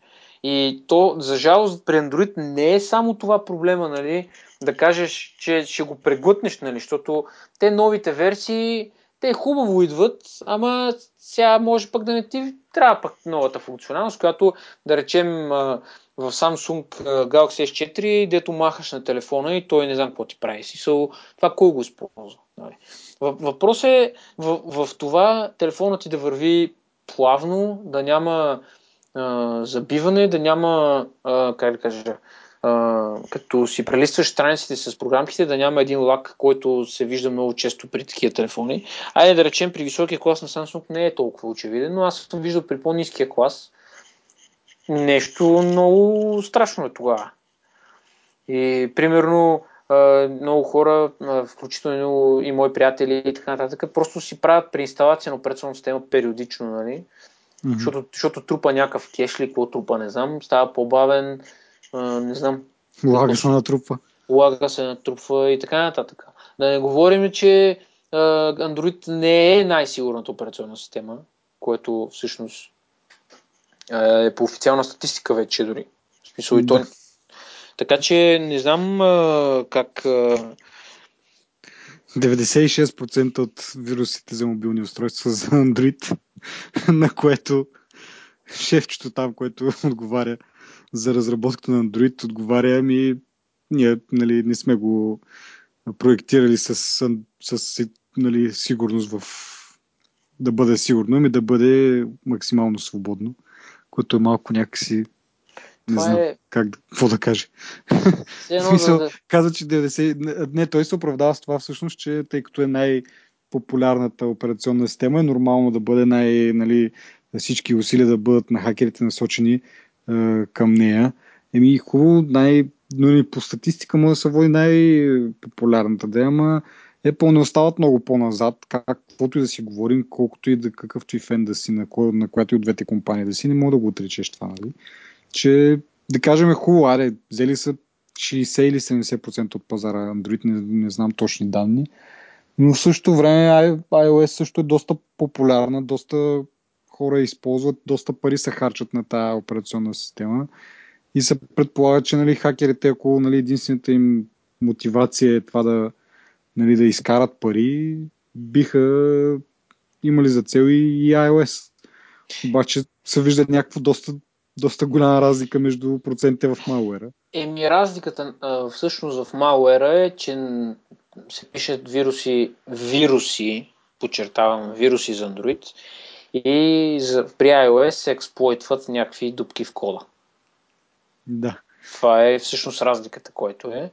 И то, за жалост, при Android не е само това проблема, нали, да кажеш, че ще го преглътнеш, нали, защото те новите версии, те хубаво идват, ама сега може пък да не ти трябва пък новата функционалност, която, да речем, в Samsung Galaxy S4, дето махаш на телефона и той не знам какво ти прави. Това кой го използва? Нали. Въпрос е в това телефонът ти да върви плавно, да няма забиване, да няма, как да кажа, като си прелистваш страниците с програмките, да няма един лаг, който се вижда много често при такива телефони. Айде да речем, при високия клас на Samsung не е толкова очевиден, но аз съм виждал при по-низкия клас нещо много страшно е тогава. И примерно много хора, включително и мои приятели и така нататък, просто си правят при инсталация на операционна система периодично, нали? Mm-hmm. Защото трупа някакъв кеш ли, какво трупа, не знам, става по-бавен, не знам. Лага се натрупва и така нататък. Да не говорим, че Android не е най-сигурната операционна система, което всъщност е по официална статистика вече дори. В смисъл и то. Така че не знам как... 96% от вирусите за мобилни устройства за Android, на което шефчето там, което отговаря за разработката на Android, отговаря, ами ние, нали, не сме го проектирали с нали, сигурност да бъде сигурно, ами да бъде максимално свободно, което е малко някакси... Не знам какво да кажа. Казва, че 90... Не, той се оправдава с това всъщност, че тъй като е най-популярната операционна система, е нормално да бъде нали, всички усилия да бъдат на хакерите насочени към нея. Еми хубаво, но по статистика може да се води най-популярната да е, ама Apple не остават много по-назад, каквото и да си говорим, колкото и да какъвто и фен да си, на която и от двете компании да си, не мога да го отречеш това, нали? Че да кажем хубаво, взели са 60 или 70% от пазара Android, не знам точни данни, но в същото време iOS също е доста популярна, доста хора използват, доста пари се харчат на тая операционна система и се предполага, че нали, хакерите, ако нали, единствената им мотивация е това да, нали, да изкарат пари, биха имали за цел и iOS. Обаче се вижда някакво доста голяма разлика между процентите в малуера. Еми разликата всъщност в малуера е, че се пишат вируси, подчертавам, вируси за Android и при iOS се експлойтват някакви дупки в кода. Да. Това е всъщност разликата, който е.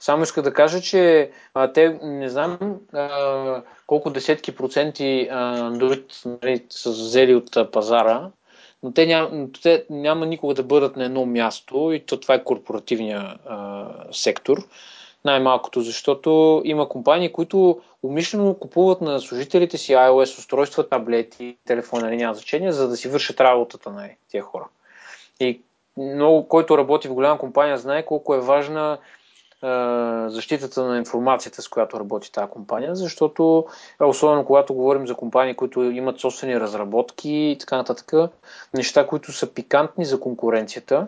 Само иска да кажа, че те не знам колко десетки проценти Android са взели от пазара, но те няма никога да бъдат на едно място и това е корпоративния сектор. Най-малкото, защото има компании, които умишлено купуват на служителите си iOS устройства, таблети, телефона, не няма значение, за да си вършат работата на тия хора. И много, който работи в голяма компания, знае колко е важна защитата на информацията, с която работи тази компания, защото особено когато говорим за компании, които имат собствени разработки и така нататък, неща, които са пикантни за конкуренцията,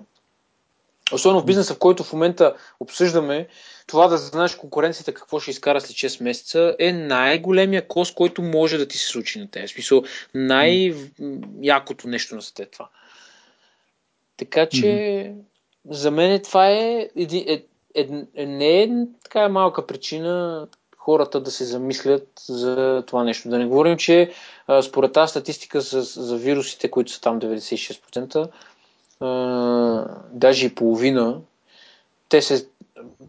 особено в бизнеса, в който в момента обсъждаме, това да знаеш конкуренцията какво ще изкара след 6 месеца е най-големия кост, който може да ти се случи на тези. В смисъл, най-якото нещо на света това. Така че, за мен това е не е така малка причина хората да се замислят за това нещо. Да не говорим, че според тази статистика за вирусите, които са там 96%, даже и половина,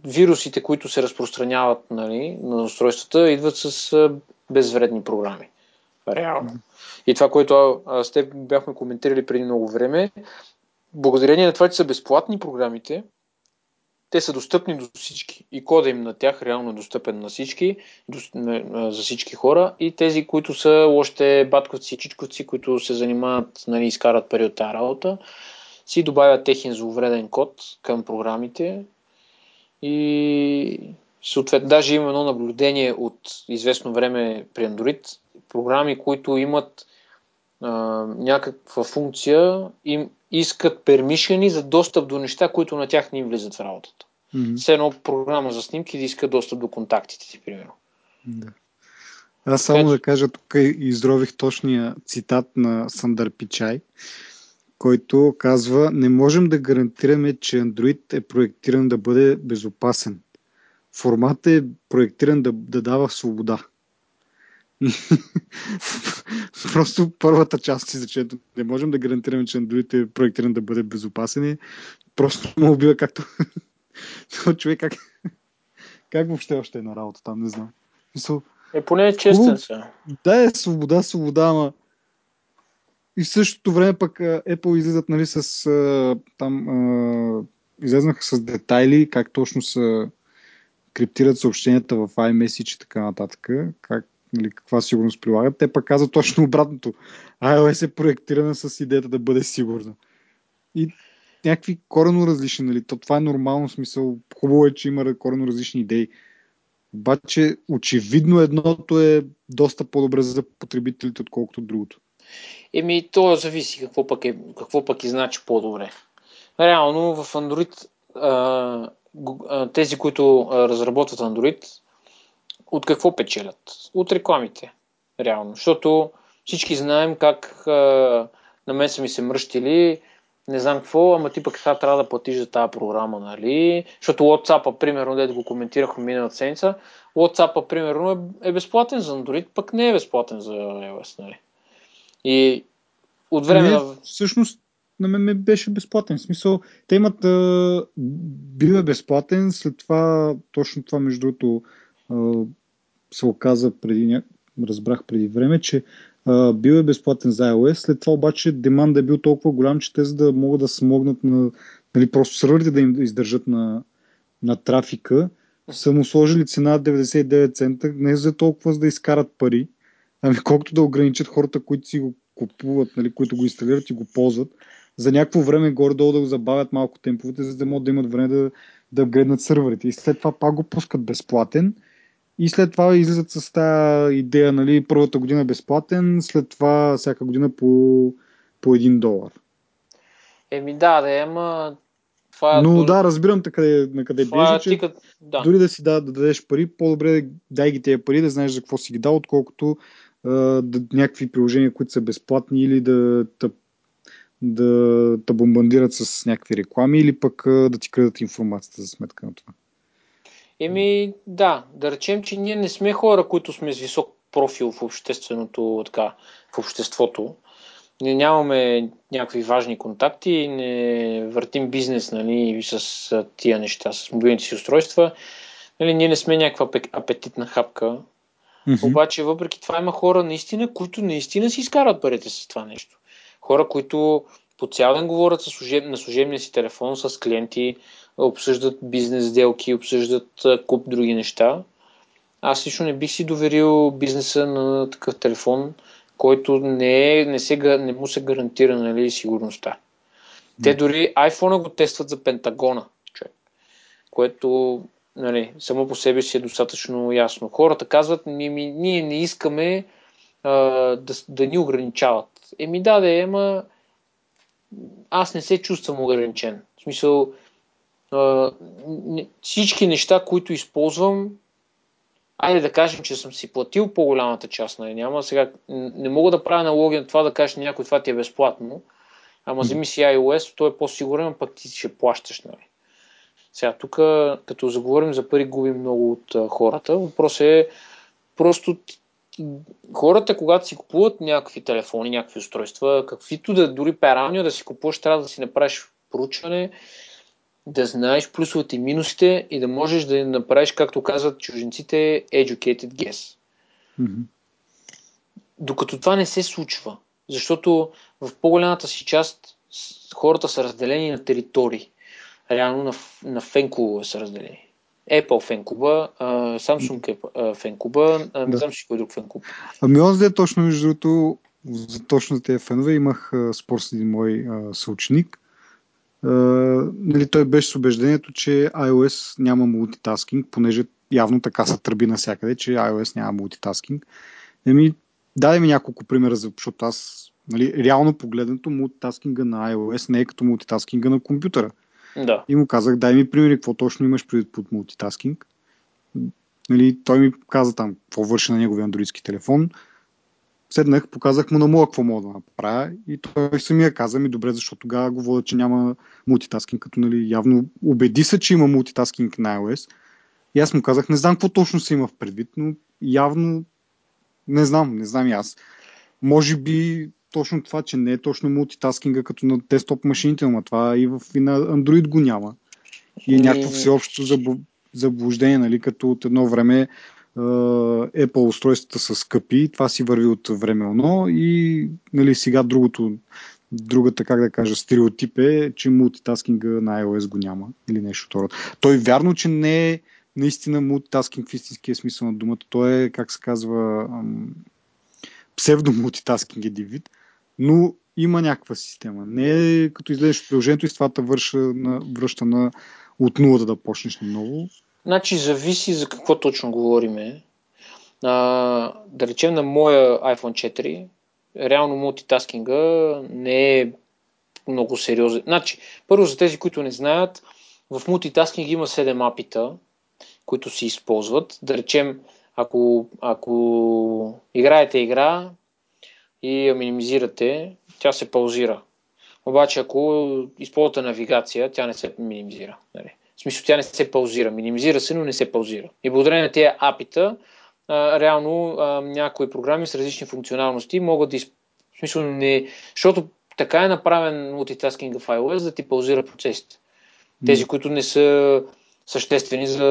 вирусите, които се разпространяват, нали, на устройствата, идват с безвредни програми. Реално. И това, което с теб бяхме коментирали преди много време, благодарение на това, че са безплатни програмите, те са достъпни до всички. И кода им на тях реално е достъпен на всички, за всички хора. И тези, които са още батковци и чичковци, които се занимават, нали, изкарат пари от тази работа, си добавят техен зловреден код към програмите. И съответно, даже има едно наблюдение от известно време при Android. Програми, които имат някаква функция, им искат пермишени за достъп до неща, които на тях не им влизат в работата. Все едно програма за снимки да иска достъп до контактите ти, примерно. Да. Аз само да кажа, тук изрових точния цитат на Сандър Пичай, който казва: не можем да гарантираме, че Android е проектиран да бъде безопасен. Форматът е проектиран да дава свобода. Просто първата част си, защото не можем да гарантираме, че Android е проектиран да бъде безопасен, и просто му убива както човек, как въобще още е на работа там, не знам. Поне е честен се. Да, е свобода, ама и в същото време пък Apple излизат, нали, излезнаха с детайли, как точно се криптират съобщенията в iMessage и така нататък, нали, каква сигурност прилагат. Те пък казват точно обратното. iOS е проектирана с идеята да бъде сигурна. И някакви коренно различни, нали, това е нормално, смисъл. Хубаво е, че има коренно различни идеи. Обаче, очевидно, едното е доста по-добре за потребителите, отколкото другото. Еми, то зависи какво пък е значи по-добре. Реално в Android тези, които разработват Android, от какво печелят? От рекламите. Реално. Защото всички знаем как на мен са ми се мръщили, не знам какво, ама ти пък сега трябва да платиш за тази програма, нали? Защото WhatsApp-а, примерно, дето го коментирахме миналата седмица, WhatsApp-а, примерно, е безплатен за Android, пък не е безплатен за iOS, нали? И от време на... Всъщност, на мен беше безплатен. В смисъл, те имат... бил е безплатен, след това, точно това, между другото, се оказа разбрах преди време, че бил е безплатен за iOS, след това обаче демандът е бил толкова голям, че те, за да могат да смогнат на... Нали, просто сървърите да им издържат на трафика, са му сложили цена 99 цента, не за толкова, за да изкарат пари, ами колкото да ограничат хората, които си го купуват, нали, които го инсталират и го ползват, за някакво време горе-долу да го забавят малко темповете, за да могат да имат време да апгрейднат сървърите. И след това пак го пускат безплатен, и след това излизат с тази идея, нали, първата година безплатен, след това всяка година по $1. Еми да, ема... Това е... Но да, разбирам на къде бежи, че дори да си да дадеш пари, по-добре дай ги тези пари, да знаеш за какво си ги дал, отколкото някакви приложения, които са безплатни, или да те бомбандират с някакви реклами, или пък да ти крадат информацията за сметка на това. Еми да речем, че ние не сме хора, които сме с висок профил в общественото, така, в обществото. Не нямаме някакви важни контакти, не въртим бизнес, нали, с тия неща, с мобилните си устройства. Нали, ние не сме някаква апетитна хапка. Обаче, въпреки това, има хора наистина, които наистина си изкарват парите с това нещо. Хора, които по цял ден говорят на служебния си телефон с клиенти, обсъждат бизнес сделки, обсъждат куп други неща. Аз лично не бих си доверил бизнеса на такъв телефон, който не му се гарантира, нали, сигурността. Те дори iPhone-а го тестват за Пентагона, човек, което нали, само по себе си е достатъчно ясно. Хората казват, ние не искаме да ни ограничават. Еми да, да е, ама аз не се чувствам ограничен. В смисъл, всички неща, които използвам, айде да кажем, че съм си платил по-голямата част, нали, няма. Сега не мога да правя аналогия на това да кажеш някой, това ти е безплатно, ама вземи си iOS, той е по-сигурен, пък ти ще плащаш, нали. Сега тук, като заговорим за пари, губим много от хората. Въпросът е просто хората, когато си купуват някакви телефони, някакви устройства, каквито да дори пералния да си купуваш, трябва да си направиш проучване, да знаеш плюсовете и минусите и да можеш да направиш, както казват чужденците, educated guess. Mm-hmm. Докато това не се случва, защото в по-голямата си част хората са разделени на територии. Реално на фен-клуба са разделени. Apple фен-клуба, Samsung фен-клуба, не знам си кой друг фен-клуб. Ами аз де точно, между другото, точно тези фенове имах спор с един мой съученик. Нали, той беше с убеждението, че iOS няма мултитаскинг, понеже явно така са тръби навсякъде, че iOS няма мултитаскинг. Еми, даде ми няколко примера, защото аз, нали, реално погледнато мултитаскинга на iOS не е като мултитаскинга на компютъра. Да. И му казах, дай ми примери, какво точно имаш предвид под мултитаскинг. Нали, той ми каза там, какво върши на неговия андроидски телефон. Седнах, показах му на моя какво мога да направя и той самия каза ми, добре, защо тогава го водя, че няма мултитаскинг, като, нали, явно убеди се, че има мултитаскинг на iOS. И аз му казах, не знам какво точно се има в предвид, но явно не знам и аз. Може би точно това, че не е точно мултитаскинга като на десктоп машините, но това и на Android го няма. И е някакво всеобщо заблуждение, нали, като от едно време Apple устройствата са скъпи, това си върви от време оно и, нали, сега другата, как да кажа, стереотип е, че мултитаскинга на iOS го няма или нещо друго. Той вярно, че не е наистина мултитаскинг в истинския смисъл на думата, той е, как се казва, псевдомултитаскинг един вид, но има някаква система. Не е като излезеш в приложението и с това връща на от нулата да почнеш наново. Значи зависи за какво точно говориме. Да речем на моя iPhone 4, реално мултитаскинга не е много сериозен. Значи, първо за тези, които не знаят, в мултитаскинг има 7 апита, които се използват. Да речем, ако играете игра и я минимизирате, тя се паузира. Обаче ако използвате навигация, тя не се минимизира. Нали? В смисъл, тя не се паузира. Минимизира се, но не се паузира. И благодарение на тези апита, реално някои програми с различни функционалности могат да в смисъл, не... Защото така е направен мултитаскинга в iOS, да ти паузира процесите. Тези, които не са съществени за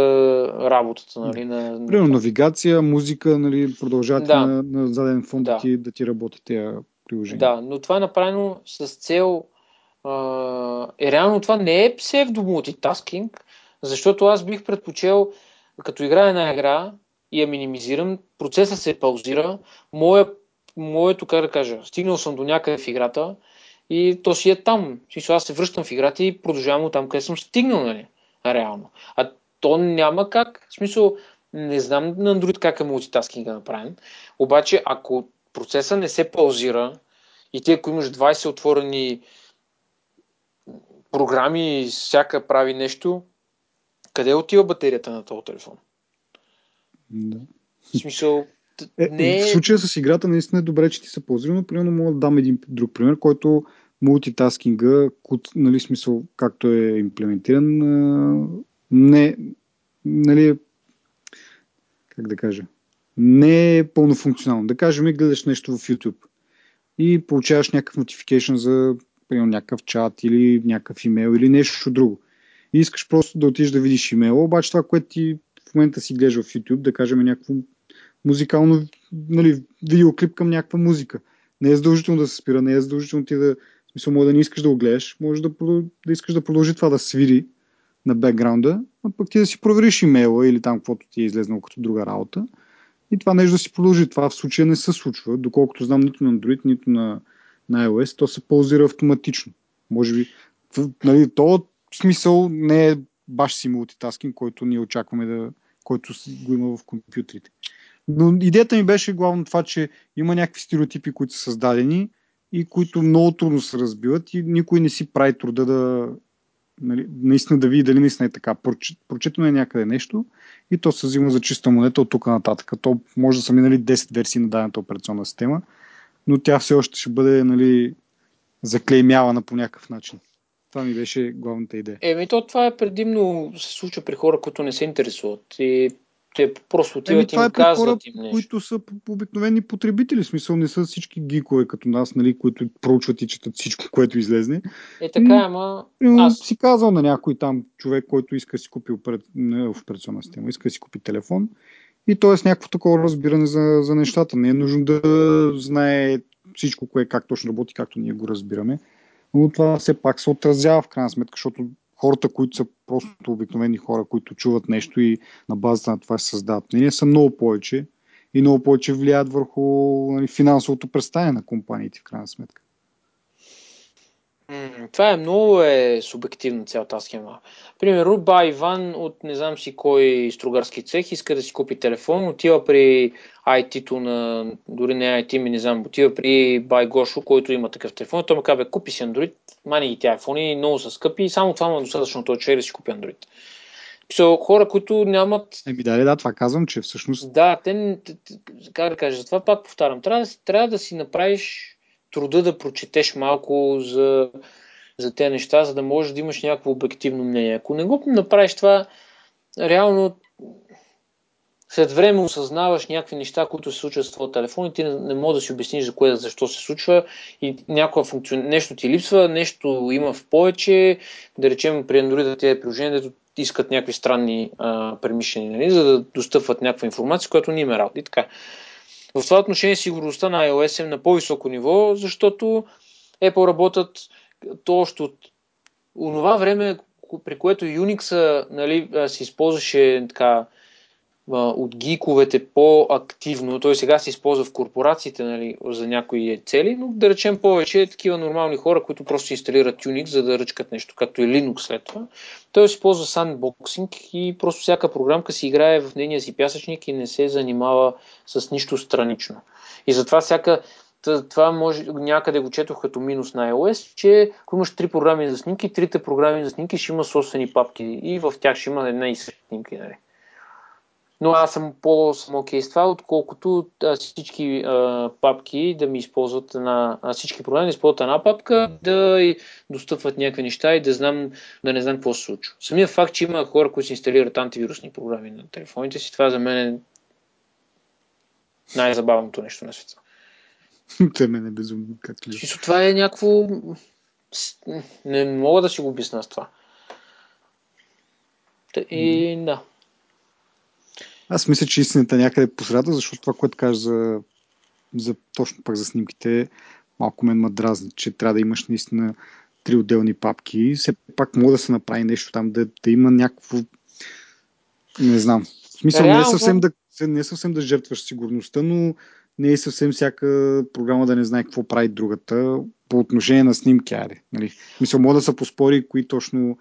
работата. Нали, на... Примерно навигация, музика, нали, продължавате на заден фон да ти работи тези приложения. Да, но това е направено с цел... реално това не е псевдомултитаскинг, защото аз бих предпочел, като играя на игра и я минимизирам, процесът се паузира, моето, как да кажа, стигнал съм до някъде в играта и то си е там. Аз се връщам в играта и продължавам от там, къде съм стигнал, нали? Реално. А то няма как, в смисъл, не знам на Android как е мултитаскинга направен, обаче ако процесът не се паузира и ти ако имаш 20 отворени програми, всяка прави нещо, къде отива батерията на този телефон? Да. В смисъл, не... В случая с играта наистина е добре, че ти се ползва, но примерно мога да дам един друг пример, който мултитаскинга, нали, смисъл, както е имплементиран, не, нали, как да кажа, не е пълнофункционално. Да кажем, гледаш нещо в YouTube и получаваш някакъв notification за примерно някакъв чат или някакъв имейл или нещо друго. И искаш просто да отидеш да видиш имейла, обаче това, което ти в момента си гледаш в YouTube, да кажем някакво музикално, нали, видеоклип към някаква музика. Не е задължително да се спира, не е задължително ти да, в смисъл, може да не искаш да го гледаш, може да искаш да продължи това да свири на бекграунда, а пък ти да си провериш имейла или там каквото ти е излезнало като друга работа и това нещо да си продължи. Това в случая не се случва, доколкото знам нито на Android, нито на iOS, то се паузира автоматично. Може би, нали, то смисъл не е баш си мултитаскинг, който ние очакваме да, който го има в компютрите. Но идеята ми беше главно това, че има някакви стереотипи, които са създадени и които много трудно се разбиват и никой не си прави труда да, нали, наистина да види дали наистина е така. Прочетено е някъде нещо и то се взима за чиста монета от тук нататък. То може да са минали 10 версии на дадената операционна система, но тя все още ще бъде, нали, заклеймявана по някакъв начин. Това ми беше главната идея. Еми, то това е предимно се случва при хора, които не се интересуват. И те просто отиват и им казват им нещо. Които са обикновени потребители. В смисъл не са всички гикове като нас, нали, които проучват и четат всичко, което излезне. Е така, ама... Аз си казал на някой там човек, който иска да си купи операционна система, иска да си купи телефон. И т.е. някакво такова разбиране за нещата. Не е нужно да знае всичко, кое как точно работи, както ние го разбираме. Но това все пак се отразява в крайна сметка, защото хората, които са просто обикновени хора, които чуват нещо и на базата на това се създават мнение, са много повече и много повече влияят върху, нали, финансовото представяне на компаниите в крайна сметка. Това е много субективна цялата схема. Примерно, ба Иван от не знам си кой стругарски цех иска да си купи телефон, отива при IT-то на, дори не IT, не знам, отива при бай Гошо, който има такъв телефон. Той ме казва, купи си Android, мани ги тя iPhone, много са скъпи и само това ма достатъчно този човек да си купи Android. Хора, които нямат... Да, това казвам, че всъщност... Да, те, как да кажа, затова пак повтарям, трябва да си направиш... труда да прочетеш малко за тези неща, за да можеш да имаш някакво обективно мнение. Ако не го направиш това, реално след време осъзнаваш някакви неща, които се случват с твоя телефон и ти не можеш да си обясниш за кое, защо се случва и някаква нещо ти липсва, нещо има в повече, да речем при Android тези приложения, дето искат някакви странни премишлени, нали, за да достъпват някаква информация, която не им е работа и така. В това отношение сигурността на iOS е на по-високо ниво, защото Apple работят то още от онова време, при което Unix-а, нали, се използваше така, от гиковете по-активно, той сега се използва в корпорациите, нали, за някои цели, но да речем повече такива нормални хора, които просто инсталират Unix, за да ръчкат нещо, както и Linux след това. Той се използва sandboxing и просто всяка програмка си играе в нейния си пясъчник и не се занимава с нищо странично. И затова това може, някъде го четох като минус на iOS, че ако имаш 3 програми за снимки, трите програми за снимки ще има собствени папки и в тях ще има една и съща снимки, нали. Но аз съм по-сам окей с това, отколкото всички папки да ми използват всички програми да използват една папка, да достъпват някакви неща и да не знам какво се случва. Самия факт, че има хора, които се инсталират антивирусни програми на телефоните си, това за мен е най-забавното нещо на света. За мен е безумно. Как ли? Това е някакво... Не мога да си го обясня с това. И да. Аз мисля, че истината някъде е посредата, защото това, което кажа точно пак за снимките, малко мен ме дразни, че трябва да имаш наистина 3 отделни папки. Все пак мога да се направи нещо там, да има някакво... Не знам. В смисъл, не е съвсем да жертваш сигурността, но не е съвсем всяка програма да не знае какво прави другата по отношение на снимки. Нали? Мисля, мога да се поспори кои точно...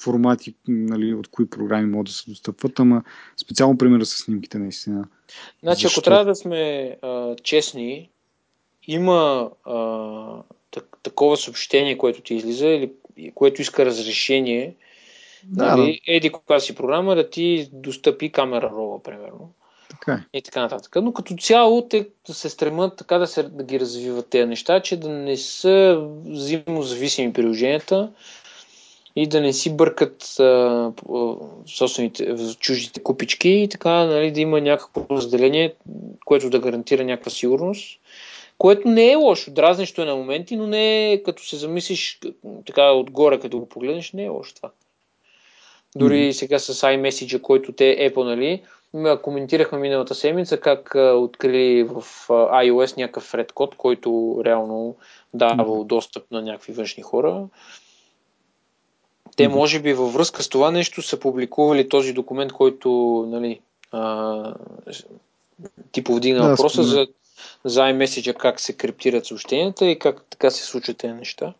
формати, нали, от кои програми могат да се достъпват, ама специално примера с снимките наистина. Значи, защо? Ако трябва да сме честни, има такова съобщение, което ти излиза или което иска разрешение, нали, еди кога си програма да ти достъпи камера рола, примерно. Така. И така нататък. Но като цяло те се стремат така да ги развиват тези неща, че да не са взаимозависими приложенията, и да не си бъркат собствените, чуждите купички и така, нали, да има някакво разделение, което да гарантира някаква сигурност, което не е лошо, дразнещо е на моменти, но не е, като се замислиш така отгоре, като го погледнеш, не е лошо това. Дори сега с iMessage, който те Apple, нали, коментирахме миналата седмица как открили в iOS някакъв ред код, който реално давал достъп на някакви външни хора. Те може би във връзка с това нещо са публикували този документ, който, нали, ти повдигна въпроса за iMessage, как се криптират съобщенията и как така се случат тези неща.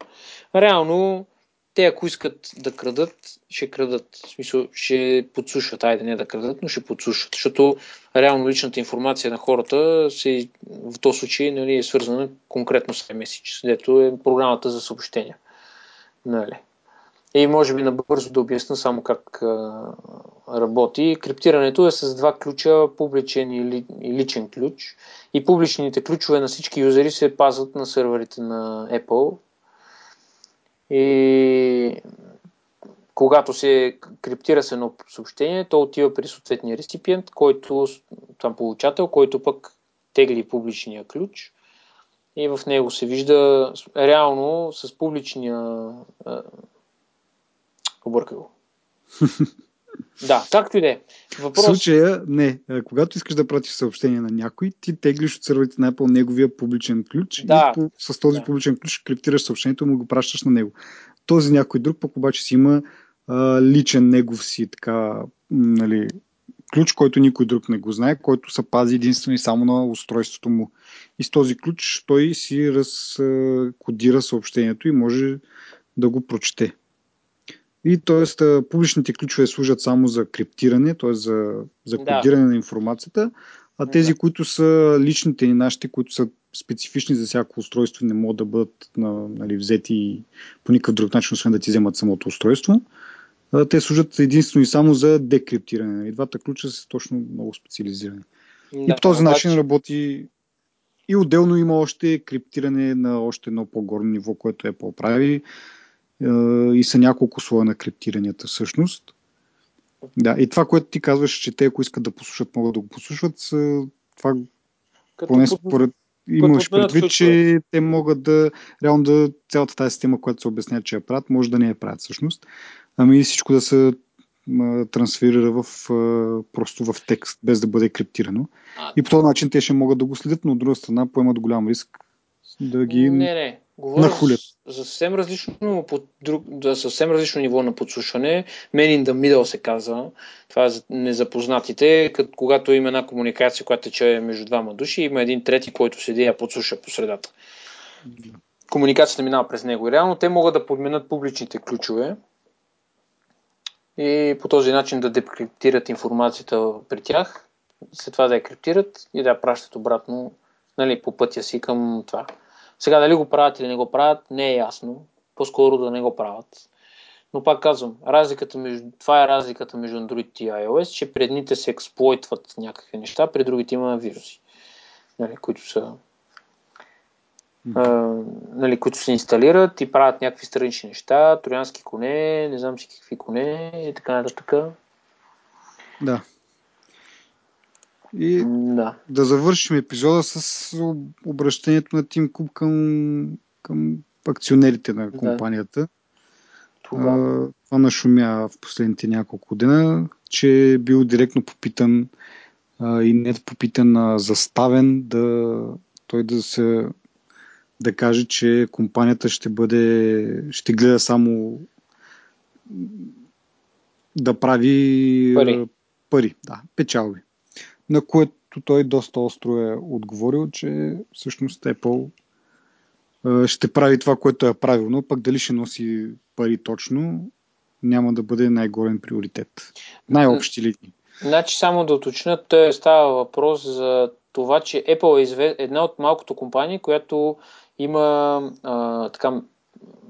Реално те ако искат да крадат, ще крадат. В смисъл, ще подсушат. Айде не да крадат, но ще подсушат. Защото реално личната информация на хората се, в този случай, нали, е свързана конкретно с iMessage, дето е програмата за съобщения. Нали. И може би набързо да обясна само как работи. Криптирането е с два ключа, публичен и личен ключ. И публичните ключове на всички юзери се пазят на серверите на Apple. И когато се криптира с едно съобщение, то отива при съответния реципиент, който там получател, който пък тегли публичния ключ. И в него се вижда реално с публичния... Объркало. Да, както и не. Въпрос... В случая, не. Когато искаш да пратиш съобщение на някой, ти теглиш от серверите на Apple неговия публичен ключ, да, и с този публичен ключ криптираш съобщението и му го пращаш на него. Този някой друг пък обаче си има личен негов си така, нали, ключ, който никой друг не го знае, който се пази единствено и само на устройството му. И с този ключ той си разкодира съобщението и може да го прочете. И т.е. публичните ключове служат само за криптиране, т.е. за кодиране на информацията, а тези, които са личните и нашите, които са специфични за всяко устройство, не могат да бъдат, нали, взети по никакъв друг начин, освен да ти вземат самото устройство. Те служат единствено и само за декриптиране. И двата ключа са точно много специализирани. Да, и по този начин работи. И отделно има още криптиране на още едно по-горно ниво, което Apple прави. И са няколко слоя на криптиранията всъщност. Да, и това, което ти казваш, че те, ако искат да послушат, могат да го послушат, това поне според... Имаш предвид, че те могат да... Реално да цялата тази система, която се обясня, че я правят, може да не я правят всъщност. Ами всичко да се трансферира просто в текст, без да бъде криптирано. И по този начин те ще могат да го следят, но от друга страна поемат голям риск да ги... Не. Говоря за съвсем различно, за съвсем различно ниво на подслушване. Man in the middle се казва. Това е за незапознатите. Когато има една комуникация, която тече между двама души, има един трети, който седи и я подслуша по средата. Комуникацията минава през него. И реално те могат да подменят публичните ключове и по този начин да декриптират информацията при тях, след това да я криптират и да я пращат обратно, нали, по пътя си към това. Сега дали го правят или не го правят, не е ясно. По-скоро да не го правят. Но пак казвам, това е разликата между Android и iOS, че при едните се експлойтват някакви неща, при другите има вируси, нали, които са, нали, които се инсталират и правят някакви странични неща, троянски коне, не знам си какви коне и така нататък. Да. И да завършим епизода с обращението на Тим Кук към акционерите на компанията. Да. Това нашумя в последните няколко дена, че е бил директно попитан и не попитан, заставен да каже, че компанията ще гледа само да прави пари, да, печалби. На което той доста остро е отговорил, че всъщност Apple ще прави това, което е правилно, пък дали ще носи пари точно, няма да бъде най-горен приоритет. Най-общи линии. Значи само да уточня, той става въпрос за това, че Apple е една от малкото компании, която има така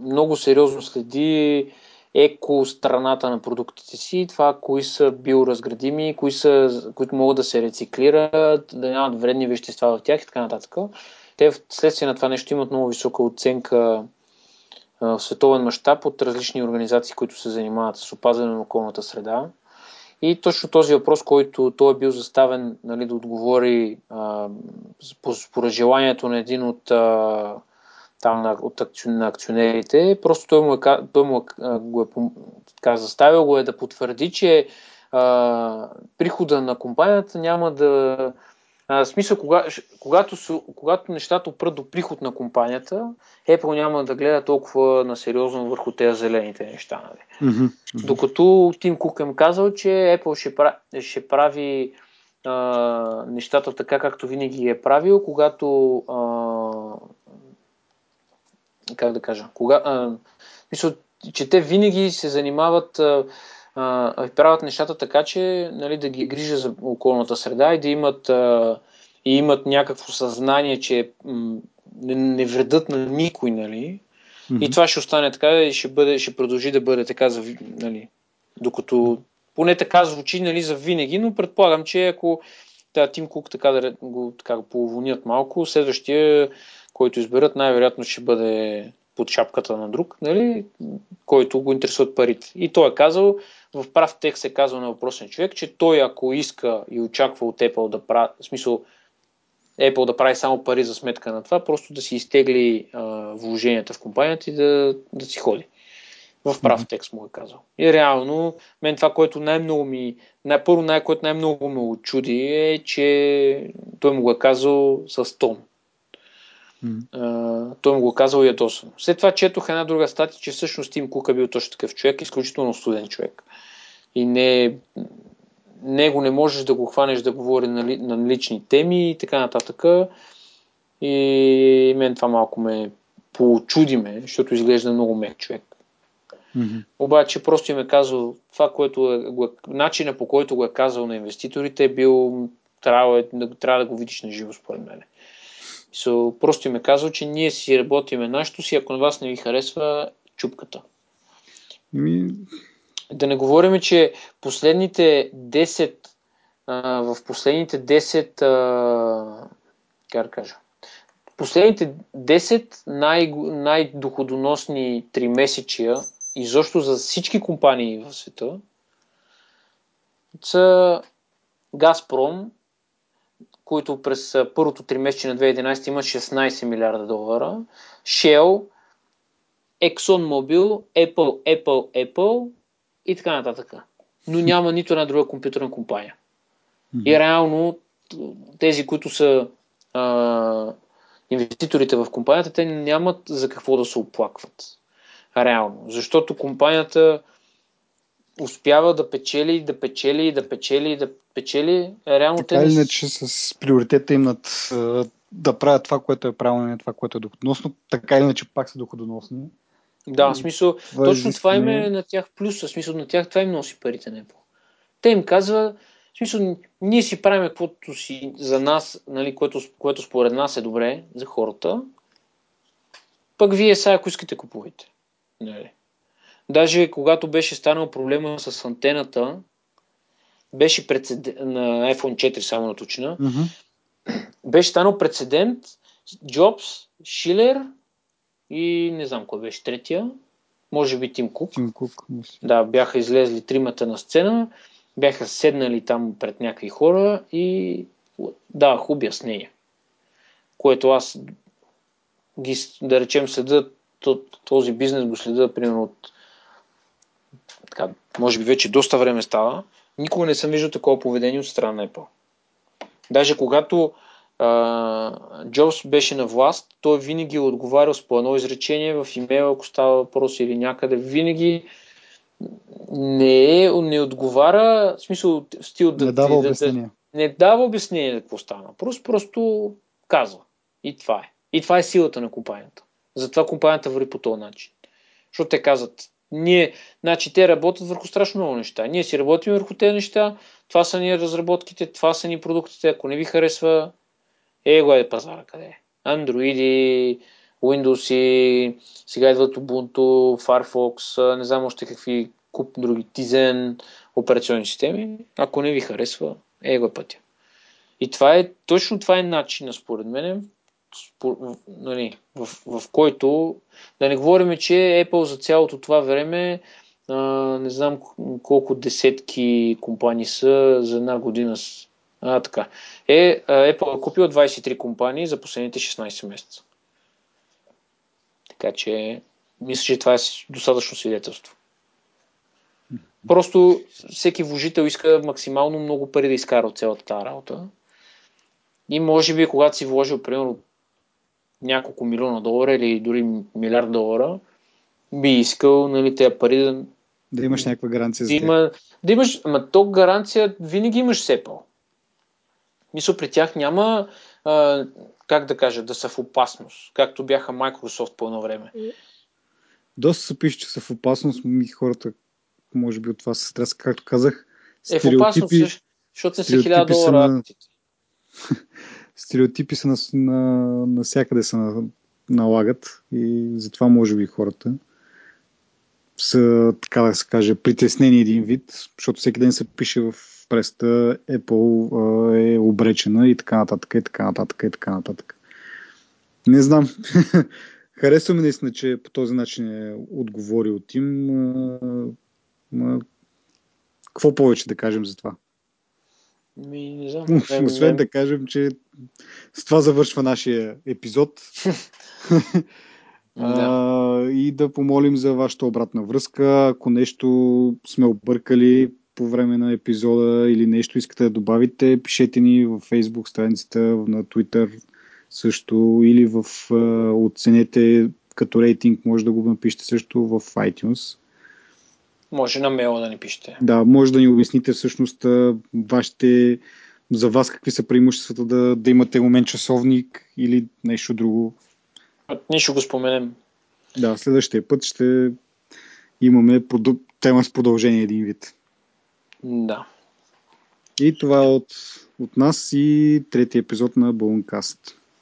много сериозно следи екостраната на продуктите си, това кои са биоразградими, които могат да се рециклират, да нямат вредни вещества в тях и така нататък. Те вследствие на това нещо имат много висока оценка в световен мащаб от различни организации, които се занимават с опазване на околната среда. И точно този въпрос, който той е бил заставен, нали, да отговори според желанието на един от на акционерите, просто той му е заставил го е да потвърди, че прихода на компанията няма да... смисъл, когато нещата опрат до приход на компанията, Apple няма да гледа толкова насериозно върху тези зелените неща. Нали? Mm-hmm. Докато Тим Кук им казал, че Apple ще прави нещата така, както винаги е правил, когато... че те винаги се занимават, правят нещата така, че нали, да ги грижа за околната среда и да имат, и имат някакво съзнание, че не вредят на никой, нали? Mm-hmm. И това ще остане така и ще продължи да бъде така, за, нали? Докато поне така звучи, нали, за винаги, но предполагам, че ако Тим Кук така да го половонят малко, следващия, който изберат, най-вероятно ще бъде под шапката на друг, нали, който го интересуват парите. И той е казал, в прав текст е казал на въпросен човек, че той ако иска и очаква от Apple да прави, в смисъл Apple да прави само пари за сметка на това, просто да си изтегли вложенията в компанията и да си ходи. В прав текст му е казал. И реално, мен това, което най-много ми, което най-много ме очуди е, че той му го е казал с тон. Той му го е казал ядосано. След това четох една друга статия, че всъщност Тим Кук е бил точно такъв човек, изключително студен човек. И него не можеш да го хванеш да говори на лични теми и така нататък. И мен това малко ме поочудиме, защото изглежда много мек човек. Mm-hmm. Обаче просто им е казал това, начина по който го е казал на инвеститорите е бил трябва да го видиш на живо според мен. Просто им е казал, че ние си работиме нашето си, ако на вас не ви харесва чупката. Mm-hmm. Да не говорим, че последните 10 най-доходоносни 3 месечия и защо за всички компании в света са Газпром, които през първото 3 месече на 2011 имат $16 милиарда, Shell, Exxon Mobil, Apple и така нататък. Но няма нито една друга компютърна компания. И реално тези, които са инвеститорите в компанията, те нямат за какво да се оплакват. Реално. Защото компанията успява да печели. Реално така или иначе с приоритета им над да правят това, което е правилно, не това, което е доходоносно. Така или иначе пак са доходоносни. Да, в смисъл, точно това им е на тях плюс, в смисъл на тях това им носи парите на Apple. Те им казва, в смисъл, ние си правим каквото си за нас, нали, което според нас е добре за хората, пък вие сега, ако искате, купувайте. Нали. Даже когато беше станал проблема с антената, беше прецедент на iPhone 4, само на точно, беше станал прецедент Джобс, Шилер и не знам кой беше третия, може би Тим Кук. Тим Кук, да, бяха излезли тримата на сцена, бяха седнали там пред някакви хора и давах обяснение, което аз да речем следа, този бизнес го следа примерно от така, може би вече доста време става, никога не съм виждал такова поведение от страна на Apple. Даже когато Джобс беше на власт, той винаги е отговарял с по едно изречение в имейла, ако става въпрос или някъде, винаги не отговаря, в смисъл стил да не дава обяснение за какво стана. Просто казва. И това е. И това е силата на компанията. Затова компанията върви по този начин. Защото те казват, те работят върху страшно много неща. Ние си работим върху тези неща, това са ни разработките, това са ни продуктите, ако не ви харесва, го е пазара къде е. Android, Windows, сега идват Ubuntu, Firefox, не знам още какви куп други, Tizen, операционни системи. Ако не ви харесва, го е пътя. И това е начинът, според мен, в който да не говорим, че Apple за цялото това време не знам колко десетки компании са за една година. Така. Apple е купила 23 компании за последните 16 месеца. Така че, мисля, че това е достатъчно свидетелство. Просто всеки вложител иска максимално много пари да изкара от цялата тази работа. И може би, когато си вложил, примерно, няколко милиона долара или дори $1 милиард, би искал, нали, тези пари да имаш някаква гаранция за да имаш, ама то гаранция винаги имаш с Apple. Мисля, при тях няма, как да кажа, да са в опасност, както бяха Microsoft по едно време. доста се пише, че са в опасност и хората, може би от това се стресат, както казах. Стереотипи, в опасност, защото не са $1000. Стереотипи са навсякъде се налагат и затова може би хората са, така да се каже, притеснени един вид, защото всеки ден се пише в преста, Apple е обречена и така нататък, и така нататък, и така нататък. Не знам. Харесва ми наистина, че по този начин е отговорил Тим. Какво повече да кажем за това? Не знам. Освен да кажем, че с това завършва нашия епизод. И да помолим за вашата обратна връзка. Ако нещо сме объркали по време на епизода или нещо искате да добавите, пишете ни във Facebook страницата, на Twitter също, или в оценете като рейтинг, може да го напишете също в iTunes. Може на мейла да ни пишете. Да, може да ни обясните всъщност вашите, за вас какви са преимуществата да имате момент часовник или нещо друго. Ние ще го споменем. Да, следващия път ще имаме тема с продължение един вид. Да. И това е от нас и третия епизод на Балънкаст.